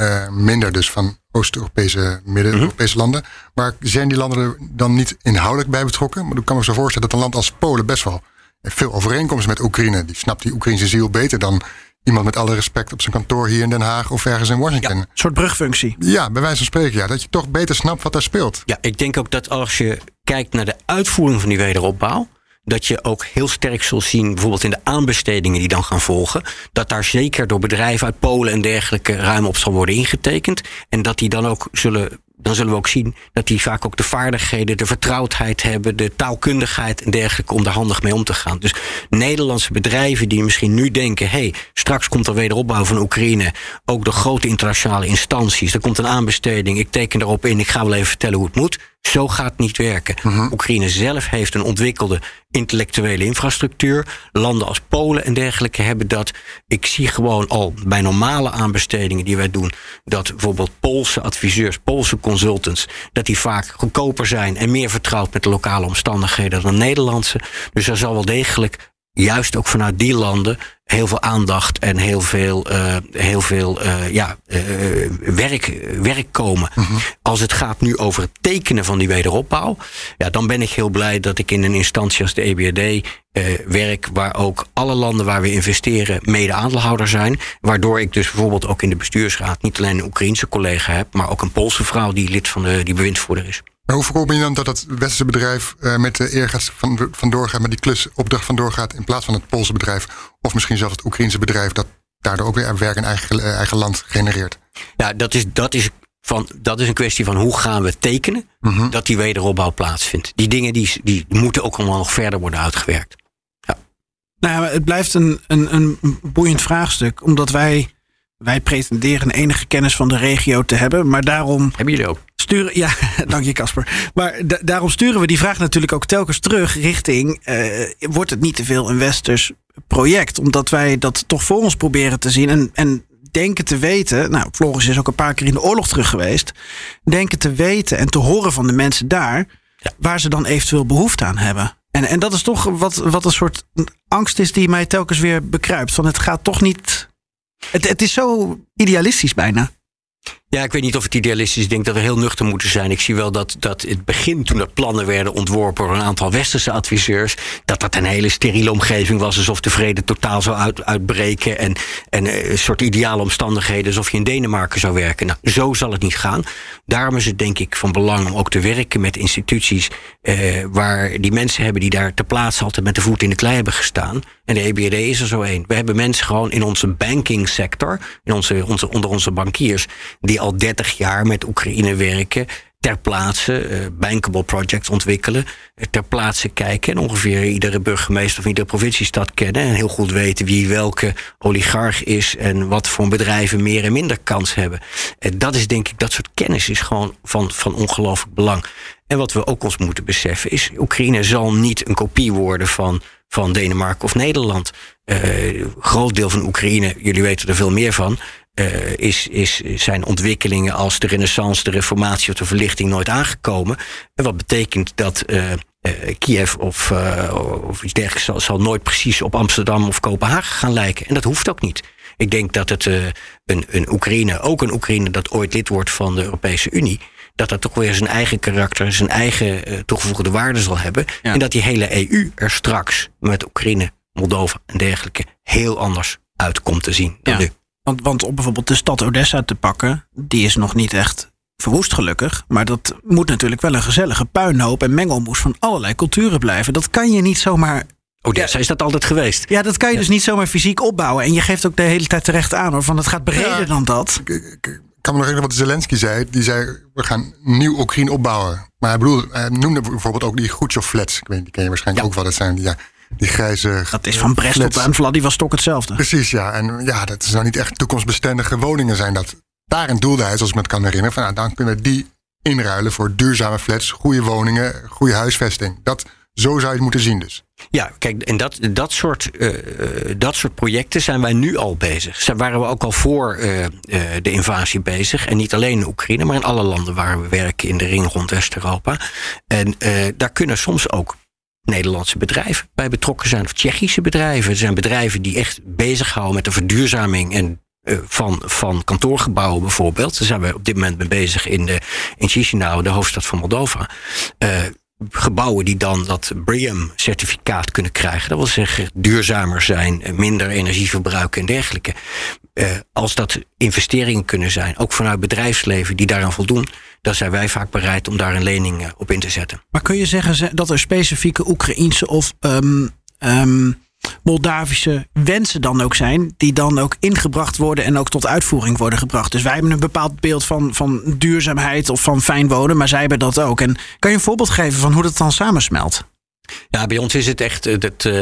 Uh, minder dus van Oost-Europese, Midden-Europese mm-hmm. landen. Maar zijn die landen er dan niet inhoudelijk bij betrokken? Maar ik kan me zo voorstellen dat een land als Polen best wel veel overeenkomsten met Oekraïne. Die snapt die Oekraïnse ziel beter dan iemand met alle respect op zijn kantoor hier in Den Haag of ergens in Washington. Ja, een soort brugfunctie. Ja, bij wijze van spreken. Ja, dat je toch beter snapt wat daar speelt. Ja, ik denk ook dat als je kijkt naar de uitvoering van die wederopbouw, dat je ook heel sterk zult zien, bijvoorbeeld in de aanbestedingen die dan gaan volgen, dat daar zeker door bedrijven uit Polen en dergelijke ruim op zal worden ingetekend. En dat die dan ook zullen, dan zullen we ook zien dat die vaak ook de vaardigheden, de vertrouwdheid hebben, de taalkundigheid en dergelijke om daar handig mee om te gaan. Dus Nederlandse bedrijven die misschien nu denken, hey, straks komt er wederopbouw van Oekraïne, ook de grote internationale instanties, er komt een aanbesteding, ik teken daarop in, ik ga wel even vertellen hoe het moet. Zo gaat het niet werken. Uh-huh. Oekraïne zelf heeft een ontwikkelde intellectuele infrastructuur. Landen als Polen en dergelijke hebben dat. Ik zie gewoon al bij normale aanbestedingen die wij doen, dat bijvoorbeeld Poolse adviseurs, Poolse consultants, dat die vaak goedkoper zijn en meer vertrouwd met de lokale omstandigheden dan Nederlandse. Dus daar zal wel degelijk, juist ook vanuit die landen, heel veel aandacht en heel veel, uh, heel veel uh, ja, uh, werk, werk komen. Mm-hmm. Als het gaat nu over het tekenen van die wederopbouw, ja, dan ben ik heel blij dat ik in een instantie als de E B R D uh, werk, waar ook alle landen waar we investeren mede-aandeelhouder zijn. Waardoor ik dus bijvoorbeeld ook in de bestuursraad niet alleen een Oekraïense collega heb, maar ook een Poolse vrouw die lid van de, die bewindvoerder is. Maar hoe voorkom je dan dat het westerse bedrijf uh, met de eer van, van doorgaat, met die klusopdracht van doorgaat, in plaats van het Poolse bedrijf? Of misschien zelfs het Oekraïense bedrijf dat daardoor ook weer werk in eigen, uh, eigen land genereert? Ja, dat is, dat is, van, dat is een kwestie van hoe gaan we tekenen mm-hmm. dat die wederopbouw plaatsvindt. Die dingen die, die moeten ook allemaal nog verder worden uitgewerkt. Ja. Nou, het blijft een, een, een boeiend vraagstuk, omdat wij... Wij pretenderen enige kennis van de regio te hebben, maar daarom... Hebben jullie ook? Sturen, ja, dank je Casper. Maar da- daarom sturen we die vraag natuurlijk ook telkens terug richting... Uh, wordt het niet te veel een westers project? Omdat wij dat toch voor ons proberen te zien en, en denken te weten... Nou, Floris is ook een paar keer in de oorlog terug geweest. Denken te weten en te horen van de mensen daar... Ja. Waar ze dan eventueel behoefte aan hebben. En, en dat is toch wat, wat een soort angst is die mij telkens weer bekruipt. Van het gaat toch niet... Het, het is zo idealistisch bijna. Ja, ik weet niet of het idealistisch is. Ik denk dat we heel nuchter moeten zijn. Ik zie wel dat, dat het begin, toen er plannen werden ontworpen door een aantal westerse adviseurs, dat dat een hele steriele omgeving was. Alsof de vrede totaal zou uit, uitbreken. En, en een soort ideale omstandigheden. Alsof je in Denemarken zou werken. Nou, zo zal het niet gaan. Daarom is het denk ik van belang om ook te werken met instituties eh, waar die mensen hebben die daar ter plaatse altijd met de voet in de klei hebben gestaan. En de E B R D is er zo één. We hebben mensen gewoon in onze bankingsector, in onze, onze, onder onze bankiers, die al dertig jaar met Oekraïne werken, ter plaatse uh, bankable projects ontwikkelen, ter plaatse kijken en ongeveer iedere burgemeester of iedere provinciestad kennen en heel goed weten wie welke oligarch is en wat voor bedrijven meer en minder kans hebben. En dat is denk ik, dat soort kennis is gewoon van, van ongelooflijk belang. En wat we ook ons moeten beseffen is, Oekraïne zal niet een kopie worden van, van Denemarken of Nederland. Uh, groot deel van Oekraïne, jullie weten er veel meer van, Uh, is, is, zijn ontwikkelingen als de renaissance, de reformatie of de verlichting nooit aangekomen. En wat betekent dat uh, uh, Kiev of, uh, of iets dergelijks zal, zal nooit precies op Amsterdam of Kopenhagen gaan lijken. En dat hoeft ook niet. Ik denk dat het uh, een, een Oekraïne, ook een Oekraïne dat ooit lid wordt van de Europese Unie, dat dat toch weer zijn eigen karakter, zijn eigen uh, toegevoegde waarde zal hebben. Ja. En dat die hele E U er straks met Oekraïne, Moldova en dergelijke heel anders uit komt te zien dan ja. nu. Want, want om bijvoorbeeld de stad Odessa te pakken, die is nog niet echt verwoest gelukkig. Maar dat moet natuurlijk wel een gezellige puinhoop en mengelmoes van allerlei culturen blijven. Dat kan je niet zomaar... Odessa ja, is dat altijd geweest. Ja, dat kan je ja. dus niet zomaar fysiek opbouwen. En je geeft ook de hele tijd terecht aan hoor, van het gaat breder ja, dan dat. Ik, ik, ik kan me nog herinneren wat Zelensky zei. Die zei, we gaan nieuw Oekraïne opbouwen. Maar hij, bedoelde, hij noemde bijvoorbeeld ook die Goetsjof-flats. Ik weet niet, die ken je waarschijnlijk ja. ook wel. Dat zijn die... Ja. Die grijze... Dat is van Brest tot aan Vladivostok hetzelfde. Precies, ja. En ja, dat is nou niet echt toekomstbestendige woningen zijn dat. Daarin doelde hij, zoals ik me het kan herinneren, van nou, dan kunnen we die inruilen voor duurzame flats, goede woningen, goede huisvesting. Dat, zo zou je het moeten zien dus. Ja, kijk, en dat, dat, soort, uh, dat soort projecten zijn wij nu al bezig. Zijn, waren we ook al voor uh, uh, de invasie bezig. En niet alleen in Oekraïne, maar in alle landen waar we werken in de ring rond West-Europa. En uh, daar kunnen soms ook Nederlandse bedrijven bij betrokken zijn, of Tsjechische bedrijven. Er zijn bedrijven die echt bezighouden met de verduurzaming en, uh, van, van kantoorgebouwen bijvoorbeeld. Daar zijn we op dit moment mee bezig in, de, in Chisinau, de hoofdstad van Moldova. Uh, gebouwen die dan dat BREEAM-certificaat kunnen krijgen. Dat wil zeggen duurzamer zijn, minder energie verbruiken en dergelijke. Uh, als dat investeringen kunnen zijn, ook vanuit bedrijfsleven die daaraan voldoen, dan zijn wij vaak bereid om daar een lening op in te zetten. Maar kun je zeggen dat er specifieke Oekraïense of um, um, Moldavische wensen dan ook zijn, die dan ook ingebracht worden en ook tot uitvoering worden gebracht? Dus wij hebben een bepaald beeld van, van duurzaamheid of van fijn wonen, maar zij hebben dat ook. En kan je een voorbeeld geven van hoe dat dan samensmelt? Ja, bij ons is het echt uh, dat... Uh,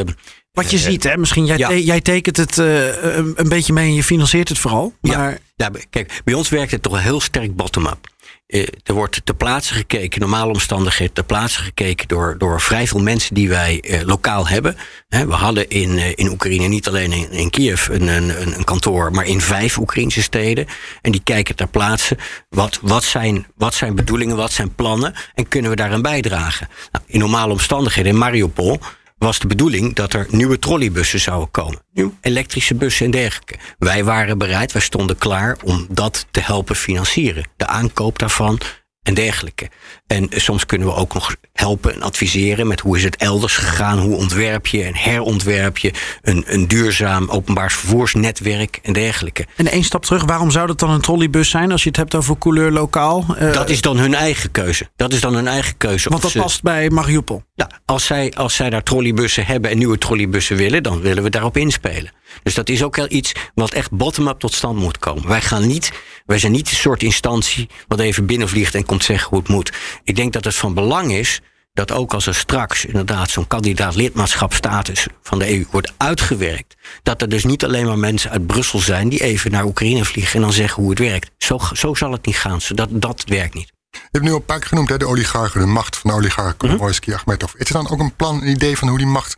Wat je ziet, hè? Misschien jij, ja. te, jij tekent het uh, een, een beetje mee en je financiert het vooral. Maar... Ja. Ja, kijk, bij ons werkt het toch heel sterk bottom-up. Uh, er wordt ter plaatse gekeken, normale omstandigheden, ter plaatse gekeken door, door vrij veel mensen die wij uh, lokaal hebben. He, we hadden in, uh, in Oekraïne, niet alleen in, in Kiev, een, een, een kantoor, maar in vijf Oekraïnse steden. En die kijken ter plaatse, wat, wat, zijn, wat zijn bedoelingen, wat zijn plannen en kunnen we daaraan bijdragen? Nou, in normale omstandigheden, in Mariupol was de bedoeling dat er nieuwe trolleybussen zouden komen. Nieuw. Elektrische bussen en dergelijke. Wij waren bereid, wij stonden klaar om dat te helpen financieren. De aankoop daarvan en dergelijke. En soms kunnen we ook nog helpen en adviseren met hoe is het elders gegaan, hoe ontwerp je en herontwerp je een, een duurzaam openbaar vervoersnetwerk en dergelijke. En één stap terug, waarom zou dat dan een trolleybus zijn als je het hebt over couleur lokaal? Uh, dat is dan hun eigen keuze. Dat is dan hun eigen keuze. Want dat ze, past bij Mariupol. Ja, als zij, als zij daar trolleybussen hebben en nieuwe trolleybussen willen, dan willen we daarop inspelen. Dus dat is ook wel iets wat echt bottom-up tot stand moet komen. Wij gaan niet, wij zijn niet de soort instantie wat even binnenvliegt en komt zeggen hoe het moet. Ik denk dat het van belang is dat ook als er straks inderdaad zo'n kandidaat lidmaatschapstatus van de E U wordt uitgewerkt, dat er dus niet alleen maar mensen uit Brussel zijn die even naar Oekraïne vliegen en dan zeggen hoe het werkt. Zo, zo zal het niet gaan. Dat, dat werkt niet. Je hebt nu al een paar keer genoemd, hè, de oligarchen, de macht van de oligarchen, Kolomoisky, mm-hmm. Achmetov. Is er dan ook een plan, een idee van hoe die macht,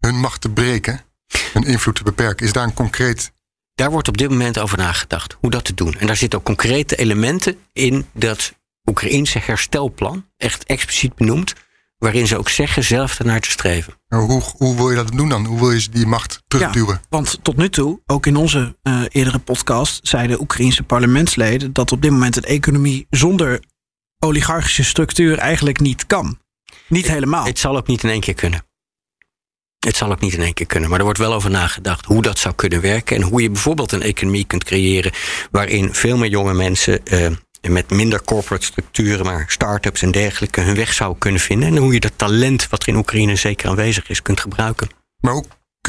hun macht te breken? Hun invloed te beperken. Is daar een concreet... Daar wordt op dit moment over nagedacht. Hoe dat te doen. En daar zitten ook concrete elementen in dat Oekraïense herstelplan. Echt expliciet benoemd. Waarin ze ook zeggen zelf ernaar te streven. Hoe, hoe wil je dat doen dan? Hoe wil je die macht terugduwen? Ja, want tot nu toe, ook in onze uh, eerdere podcast, zeiden Oekraïense parlementsleden dat op dit moment een economie zonder oligarchische structuur eigenlijk niet kan. Niet het, helemaal. Het zal ook niet in één keer kunnen. Het zal ook niet in één keer kunnen, maar er wordt wel over nagedacht hoe dat zou kunnen werken en hoe je bijvoorbeeld een economie kunt creëren waarin veel meer jonge mensen uh, met minder corporate structuren, maar start-ups en dergelijke hun weg zouden kunnen vinden. En hoe je dat talent wat er in Oekraïne zeker aanwezig is, kumt gebruiken. Maar hoe,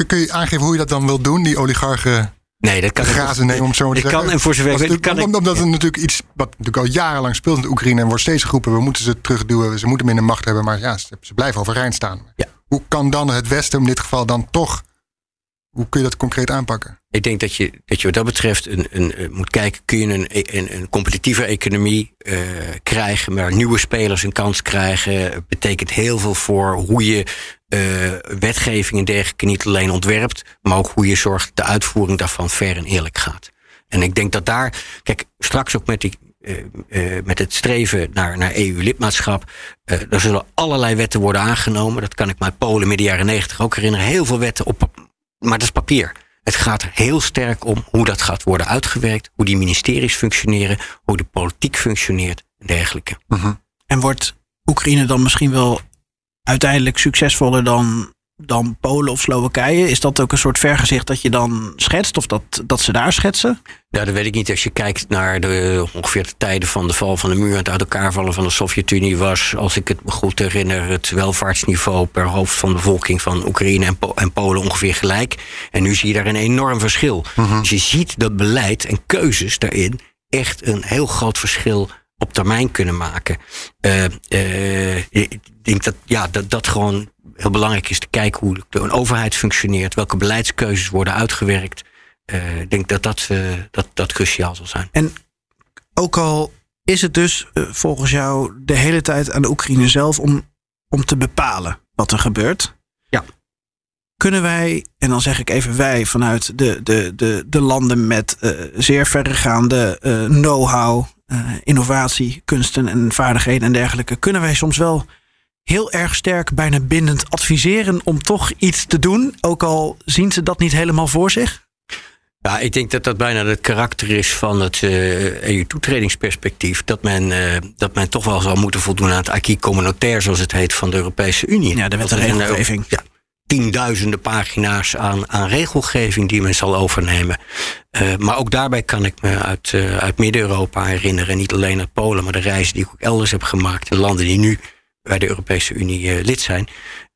kun je aangeven hoe je dat dan wil doen, die oligarchen? Nee, dat kan grazen nemen om zo te zeggen. Kan, en voor zover weet, kan omdat ik, het ja. natuurlijk iets wat natuurlijk al jarenlang speelt in de Oekraïne en wordt steeds geroepen, we moeten ze terugduwen, ze moeten minder macht hebben, maar ja, ze, ze blijven overeind staan. Ja. Hoe kan dan het Westen in dit geval dan toch, hoe kun je dat concreet aanpakken? Ik denk dat je, dat je wat dat betreft een, een, moet kijken, kun je een, een, een competitieve economie uh, krijgen, maar nieuwe spelers een kans krijgen, betekent heel veel voor hoe je uh, wetgeving en dergelijke niet alleen ontwerpt, maar ook hoe je zorgt dat de uitvoering daarvan fair en eerlijk gaat. En ik denk dat daar, kijk, straks ook met die Uh, uh, met het streven naar, naar E U-lidmaatschap. Uh, er zullen allerlei wetten worden aangenomen. Dat kan ik mij Polen midden jaren negentig ook herinneren. Heel veel wetten, op, maar dat is papier. Het gaat heel sterk om hoe dat gaat worden uitgewerkt. Hoe die ministeries functioneren. Hoe de politiek functioneert en dergelijke. Uh-huh. En wordt Oekraïne dan misschien wel uiteindelijk succesvoller dan, dan Polen of Slowakije? Is dat ook een soort vergezicht dat je dan schetst? Of dat, dat ze daar schetsen? Ja, dat weet ik niet. Als je kijkt naar de, ongeveer de tijden van de val van de muur en het uit elkaar vallen van de Sovjet-Unie was, als ik het me goed herinner, het welvaartsniveau per hoofd van de bevolking van Oekraïne en, Po- en Polen ongeveer gelijk. En nu zie je daar een enorm verschil. Mm-hmm. Dus je ziet dat beleid en keuzes daarin echt een heel groot verschil op termijn kunnen maken. Uh, uh, ik denk dat, ja, dat dat gewoon heel belangrijk is te kijken hoe een overheid functioneert, welke beleidskeuzes worden uitgewerkt. Uh, ik denk dat dat, uh, dat dat cruciaal zal zijn. En ook al is het dus uh, volgens jou de hele tijd aan de Oekraïne zelf om, om te bepalen wat er gebeurt. Ja. Kunnen wij, en dan zeg ik even wij vanuit de, de, de, de landen met uh, zeer verregaande uh, know-how, uh, innovatie, kunsten en vaardigheden en dergelijke, kunnen wij soms wel heel erg sterk, bijna bindend adviseren om toch iets te doen, ook al zien ze dat niet helemaal voor zich? Ja, ik denk dat dat bijna het karakter is van het uh, E U-toetredingsperspectief. Dat men, uh, dat men toch wel zal moeten voldoen aan het acquis communautaire, zoals het heet, van de Europese Unie. Ja, de wet en regelgeving. Ja, tienduizenden pagina's aan, aan regelgeving die men zal overnemen. Uh, maar ook daarbij kan ik me uit, uh, uit Midden-Europa herinneren. Niet alleen uit Polen, maar de reizen die ik ook elders heb gemaakt. De landen die nu bij de Europese Unie uh, lid zijn.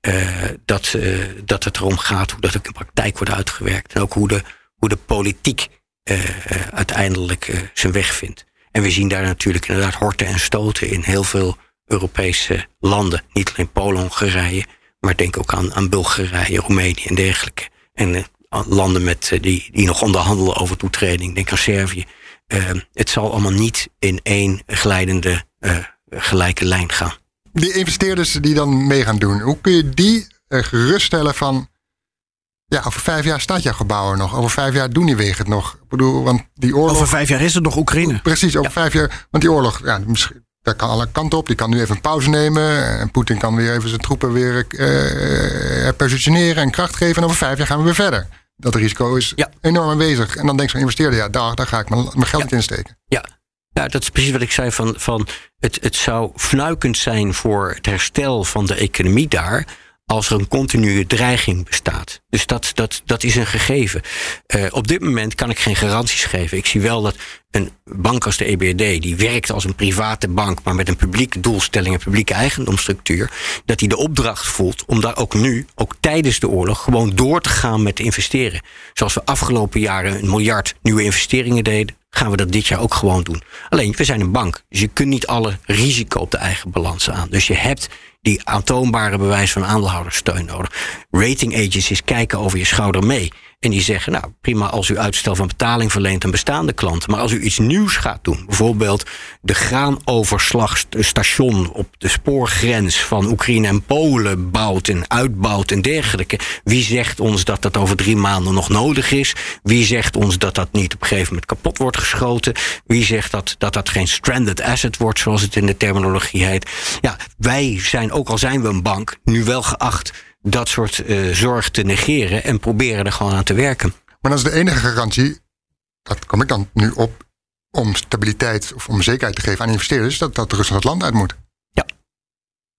Uh, dat, uh, dat het erom gaat hoe dat ook in praktijk wordt uitgewerkt. En ook hoe de hoe de politiek uh, uh, uiteindelijk uh, zijn weg vindt. En we zien daar natuurlijk inderdaad horten en stoten in heel veel Europese landen. Niet alleen Polen, Hongarije, maar denk ook aan, aan Bulgarije, Roemenië en dergelijke. En uh, landen met, uh, die, die nog onderhandelen over toetreding, denk aan Servië. Uh, het zal allemaal niet in één glijdende, uh, gelijke lijn gaan. Die investeerders die dan mee gaan doen, hoe kun je die uh, geruststellen van, ja, over vijf jaar staat jouw gebouw er nog. Over vijf jaar doen die wegen het nog. Ik bedoel, want die oorlog, over vijf jaar is het nog Oekraïne. Precies, over ja. vijf jaar. Want die oorlog, ja, Dat kan alle kanten op. Die kan nu even een pauze nemen. En Poetin kan weer even zijn troepen weer uh, positioneren en kracht geven. En over vijf jaar gaan we weer verder. Dat risico is ja. enorm aanwezig. En dan denkt zo'n investeerder, ja, daar, daar ga ik mijn, mijn geld ja. in steken. Ja. ja, dat is precies wat ik zei. Van, van het, het zou fnuikend zijn voor het herstel van de economie daar, als er een continue dreiging bestaat. Dus dat, dat, dat is een gegeven. Uh, op dit moment kan ik geen garanties geven. Ik zie wel dat een bank als de E B R D... die werkt als een private bank, maar met een publieke doelstelling, een publieke eigendomsstructuur, dat die de opdracht voelt om daar ook nu, ook tijdens de oorlog, gewoon door te gaan met investeren. Zoals we afgelopen jaren een miljard nieuwe investeringen deden, gaan we dat dit jaar ook gewoon doen. Alleen, we zijn een bank. Dus je kunt niet alle risico op de eigen balans aan. Dus je hebt die aantoonbare bewijs van aandeelhouderssteun nodig. Rating agencies kijken over je schouder mee. En die zeggen, nou prima als u uitstel van betaling verleent aan bestaande klanten. Maar als u iets nieuws gaat doen, bijvoorbeeld de graanoverslagstation op de spoorgrens van Oekraïne en Polen bouwt en uitbouwt en dergelijke. Wie zegt ons dat dat over drie maanden nog nodig is? Wie zegt ons dat dat niet op een gegeven moment kapot wordt geschoten? Wie zegt dat dat, dat geen stranded asset wordt, zoals het in de terminologie heet? Ja, wij zijn, ook al zijn we een bank, nu wel geacht dat soort uh, zorg te negeren en proberen er gewoon aan te werken. Maar dat is de enige garantie, dat kom ik dan nu op, om stabiliteit of om zekerheid te geven aan investeerders, dat, dat Rusland het land uit moet. Ja.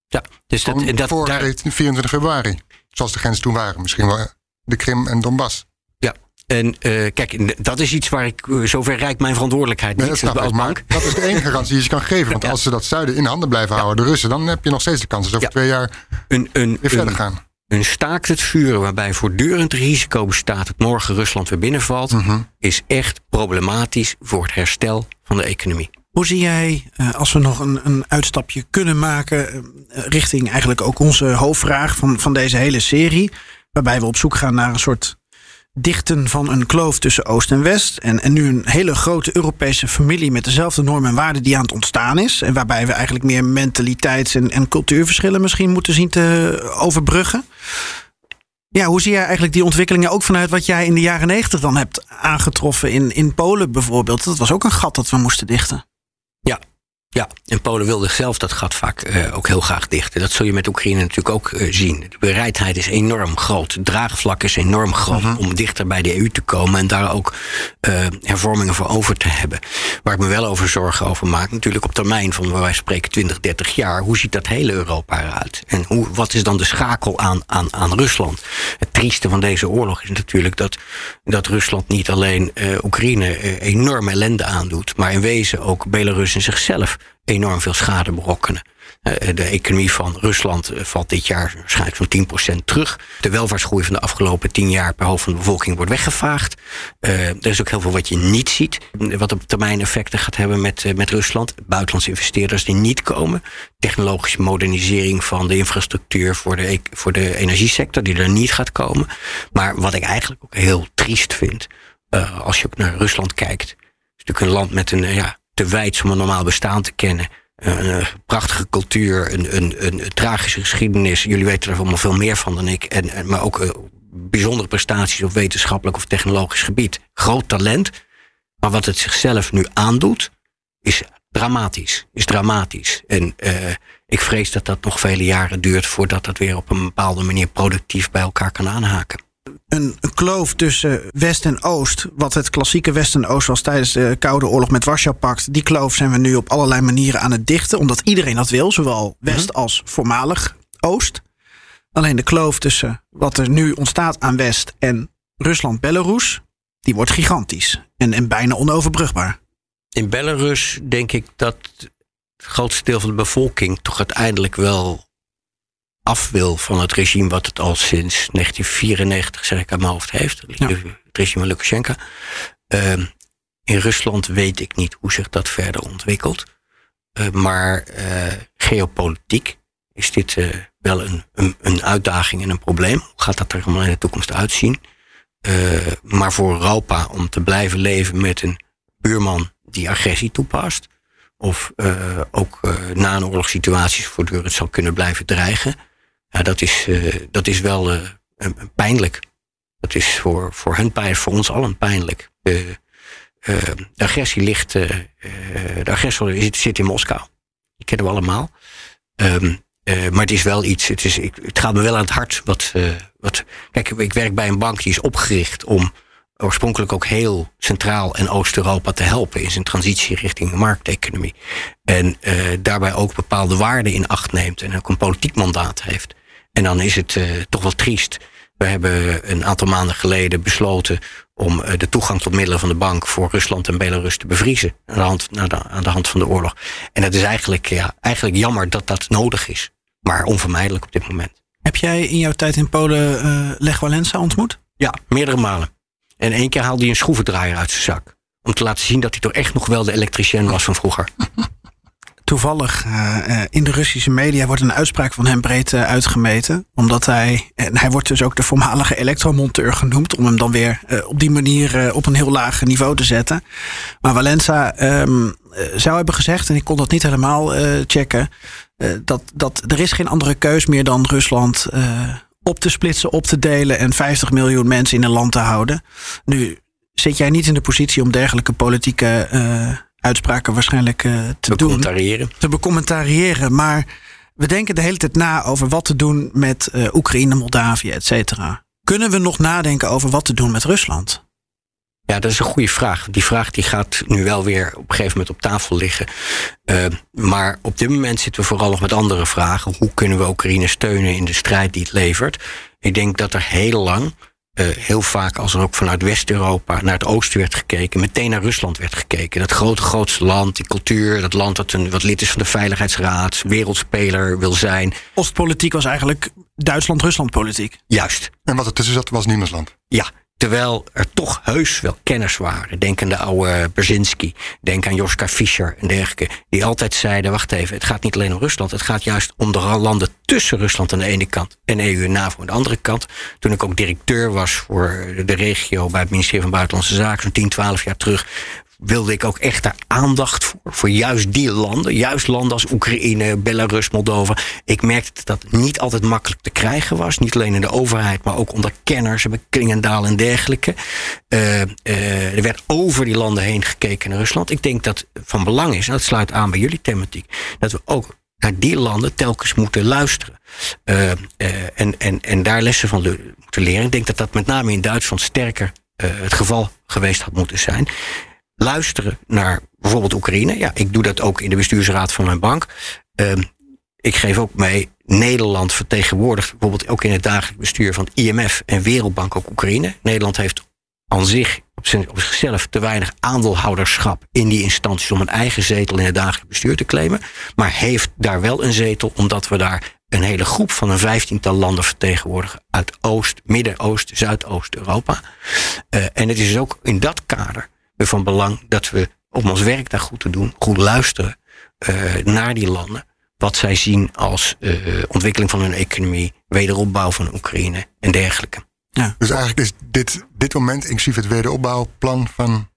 ja dus dat, dat, voor daar, vierentwintig februari, zoals de grenzen toen waren. Misschien wel de Krim en Donbass. Ja, en uh, kijk, dat is iets waar ik, uh, zover reikt mijn verantwoordelijkheid niet. Nee, dat, snap ik, maar dat is de enige garantie die je kan geven. Want ja. als ze dat zuiden in handen blijven ja. houden, de Russen, dan heb je nog steeds de kans dat over ja. twee jaar een, een, weer verder een, gaan. Een staakt het vuren waarbij voortdurend risico bestaat dat morgen Rusland weer binnenvalt, mm-hmm. is echt problematisch voor het herstel van de economie. Hoe zie jij, als we nog een, een uitstapje kunnen maken, richting eigenlijk ook onze hoofdvraag van, van deze hele serie, waarbij we op zoek gaan naar een soort dichten van een kloof tussen Oost en West. En, en nu een hele grote Europese familie met dezelfde normen en waarden die aan het ontstaan is. En waarbij we eigenlijk meer mentaliteits- en, en cultuurverschillen misschien moeten zien te overbruggen. Ja, hoe zie jij eigenlijk die ontwikkelingen ook vanuit wat jij in de jaren negentig dan hebt aangetroffen in, in Polen bijvoorbeeld? Dat was ook een gat dat we moesten dichten. Ja. Ja, en Polen wilde zelf dat gat vaak eh, ook heel graag dichten. Dat zul je met Oekraïne natuurlijk ook eh, zien. De bereidheid is enorm groot. Het draagvlak is enorm groot uh-huh. om dichter bij de E U te komen en daar ook eh, hervormingen voor over te hebben. Waar ik me wel over zorgen over maak, natuurlijk op termijn van waar wij spreken twintig, dertig jaar. Hoe ziet dat hele Europa eruit? En hoe, wat is dan de schakel aan, aan, aan Rusland? Het trieste van deze oorlog is natuurlijk dat, dat Rusland niet alleen eh, Oekraïne eh, enorme ellende aandoet, maar in wezen ook Belarus in zichzelf enorm veel schade berokkenen. De economie van Rusland valt dit jaar waarschijnlijk zo'n tien procent terug. De welvaartsgroei van de afgelopen tien jaar per hoofd van de bevolking wordt weggevaagd. Uh, er is ook heel veel wat je niet ziet, wat op termijn effecten gaat hebben met, uh, met Rusland. Buitenlandse investeerders die niet komen. Technologische modernisering van de infrastructuur voor de, voor de energiesector die er niet gaat komen. Maar wat ik eigenlijk ook heel triest vind, uh, als je ook naar Rusland kijkt. Het is natuurlijk een land met een... Uh, ja, te wijd om een normaal bestaan te kennen. Een prachtige cultuur, een, een, een tragische geschiedenis. Jullie weten er allemaal veel meer van dan ik. En, en, maar ook uh, bijzondere prestaties op wetenschappelijk of technologisch gebied. Groot talent. Maar wat het zichzelf nu aandoet, is dramatisch. Is dramatisch. En uh, ik vrees dat dat nog vele jaren duurt voordat dat weer op een bepaalde manier productief bij elkaar kan aanhaken. Een kloof tussen West en Oost, wat het klassieke West en Oost was tijdens de Koude Oorlog met Warschau-pact. Die kloof zijn we nu op allerlei manieren aan het dichten, omdat iedereen dat wil, zowel West als voormalig Oost. Alleen de kloof tussen wat er nu ontstaat aan West en Rusland-Belarus, die wordt gigantisch en, en bijna onoverbrugbaar. In Belarus denk ik dat het grootste deel van de bevolking toch uiteindelijk wel af wil van het regime wat het al sinds negentien vierennegentig, zeg ik, aan mijn hoofd heeft. Ja. Het regime Lukashenko. Uh, in Rusland weet ik niet hoe zich dat verder ontwikkelt. Uh, maar uh, geopolitiek is dit uh, wel een, een, een uitdaging en een probleem. Hoe gaat dat er allemaal in de toekomst uitzien? Uh, maar voor Europa om te blijven leven met een buurman die agressie toepast, of uh, ook uh, na een oorlogssituatie voortdurend zal kunnen blijven dreigen. Ja, dat is, uh, dat is wel uh, pijnlijk. Dat is voor, voor hen pijn, voor ons allen pijnlijk. Uh, uh, de agressie ligt, uh, uh, de agressor zit, zit in Moskou. Die kennen we allemaal. Um, uh, maar het is wel iets, het, is, ik, het gaat me wel aan het hart. Wat, uh, wat, kijk, ik werk bij een bank die is opgericht om oorspronkelijk ook heel Centraal- en Oost-Europa te helpen in zijn transitie richting de markteconomie. En uh, daarbij ook bepaalde waarden in acht neemt en ook een politiek mandaat heeft. En dan is het uh, toch wel triest. We hebben een aantal maanden geleden besloten om uh, de toegang tot middelen van de bank voor Rusland en Belarus te bevriezen aan de hand, nou, de, aan de hand van de oorlog. En dat is eigenlijk, ja, eigenlijk jammer dat dat nodig is, maar onvermijdelijk op dit moment. Heb jij in jouw tijd in Polen uh, Lech Wałęsa ontmoet? Ja, meerdere malen. En één keer haalde hij een schroevendraaier uit zijn zak. Om te laten zien dat hij toch echt nog wel de elektricien was van vroeger. Toevallig uh, in de Russische media wordt een uitspraak van hem breed uh, uitgemeten. Omdat hij, en hij wordt dus ook de voormalige elektromonteur genoemd. Om hem dan weer uh, op die manier uh, op een heel laag niveau te zetten. Maar Wałęsa um, zou hebben gezegd, en ik kon dat niet helemaal uh, checken. Uh, dat, dat er is geen andere keus meer dan Rusland Uh, op te splitsen, op te delen en vijftig miljoen mensen in een land te houden. Nu zit jij niet in de positie om dergelijke politieke uh, uitspraken waarschijnlijk uh, te doen. Te becommentariëren. Maar we denken de hele tijd na over wat te doen met uh, Oekraïne, Moldavië, et cetera. Kunnen we nog nadenken over wat te doen met Rusland? Ja, dat is een goede vraag. Die vraag die gaat nu wel weer op een gegeven moment op tafel liggen. Uh, maar op dit moment zitten we vooral nog met andere vragen. Hoe kunnen we Oekraïne steunen in de strijd die het levert? Ik denk dat er heel lang, uh, heel vaak als er ook vanuit West-Europa naar het oosten werd gekeken, meteen naar Rusland werd gekeken. Dat grote, grootste land, die cultuur, dat land dat een, wat lid is van de Veiligheidsraad, wereldspeler wil zijn. Oostpolitiek was eigenlijk Duitsland-Rusland-politiek. Juist. En wat er tussen zat was Niemandsland. Ja. Terwijl er toch heus wel kenners waren. Denk aan de oude Brzezinski. Denk aan Joschka Fischer en dergelijke. Die altijd zeiden, wacht even, het gaat niet alleen om Rusland. Het gaat juist om de landen tussen Rusland aan de ene kant en E U en NAVO aan de andere kant. Toen ik ook directeur was voor de regio bij het ministerie van Buitenlandse Zaken, zo'n tien, twaalf jaar terug, wilde ik ook echt daar aandacht voor. Voor juist die landen. Juist landen als Oekraïne, Belarus, Moldova. Ik merkte dat het niet altijd makkelijk te krijgen was. Niet alleen in de overheid, maar ook onder kenners. Bij Klingendaal en dergelijke. Uh, uh, er werd over die landen heen gekeken naar Rusland. Ik denk dat van belang is, en dat sluit aan bij jullie thematiek, dat we ook naar die landen telkens moeten luisteren. Uh, uh, en, en, en daar lessen van le- moeten leren. Ik denk dat dat met name in Duitsland sterker uh, het geval geweest had moeten zijn. Luisteren naar bijvoorbeeld Oekraïne. Ja, ik doe dat ook in de bestuursraad van mijn bank. Uh, ik geef ook mee, Nederland vertegenwoordigt bijvoorbeeld ook in het dagelijk bestuur van het I M F en Wereldbank ook Oekraïne. Nederland heeft aan zich op, zijn, op zichzelf te weinig aandeelhouderschap in die instanties om een eigen zetel in het dagelijk bestuur te claimen. Maar heeft daar wel een zetel omdat we daar een hele groep van een vijftiental landen vertegenwoordigen uit Oost, Midden-Oost, Zuidoost-Europa. Uh, en het is ook in dat kader van belang dat we, om ons werk daar goed te doen, goed luisteren uh, naar die landen. Wat zij zien als uh, ontwikkeling van hun economie, wederopbouw van Oekraïne en dergelijke. Ja. Dus eigenlijk is dit, dit moment, inclusief het wederopbouwplan van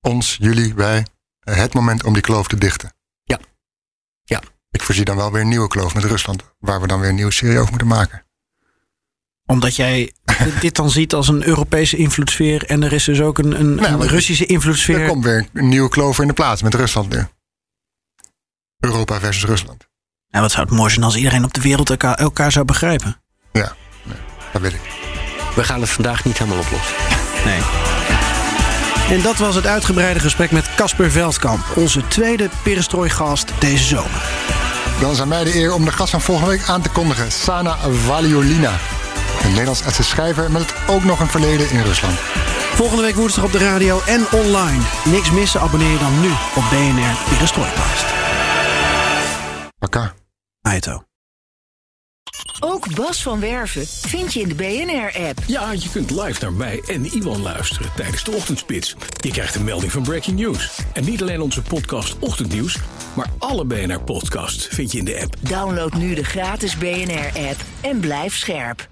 ons, jullie, wij, het moment om die kloof te dichten. Ja. Ja. Ik voorzie dan wel weer een nieuwe kloof met Rusland, waar we dan weer een nieuwe serie over moeten maken. Omdat jij dit dan ziet als een Europese invloedssfeer en er is dus ook een, een, nou, een Russische invloedssfeer. Er komt weer een nieuwe kloof in de plaats met Rusland weer. Europa versus Rusland. Nou, wat zou het mooi zijn als iedereen op de wereld elkaar, elkaar zou begrijpen? Ja, nee, dat weet ik. We gaan het vandaag niet helemaal oplossen. Nee. En dat was het uitgebreide gesprek met Casper Veldkamp, onze tweede Perestroikast deze zomer. Dan is aan mij de eer om de gast van volgende week aan te kondigen, Sana Valiolina. Een Nederlands-Etse schrijver met het ook nog een verleden in Rusland. Volgende week woensdag op de radio en online. Niks missen, abonneer je dan nu op B N R Perestroikast. Paka. Aito. Ook Bas van Werven vind je in de B N R-app. Ja, je kunt live naar mij en Iwan luisteren tijdens de ochtendspits. Je krijgt een melding van Breaking News. En niet alleen onze podcast Ochtendnieuws, maar alle B N R-podcasts vind je in de app. Download nu de gratis B N R-app en blijf scherp.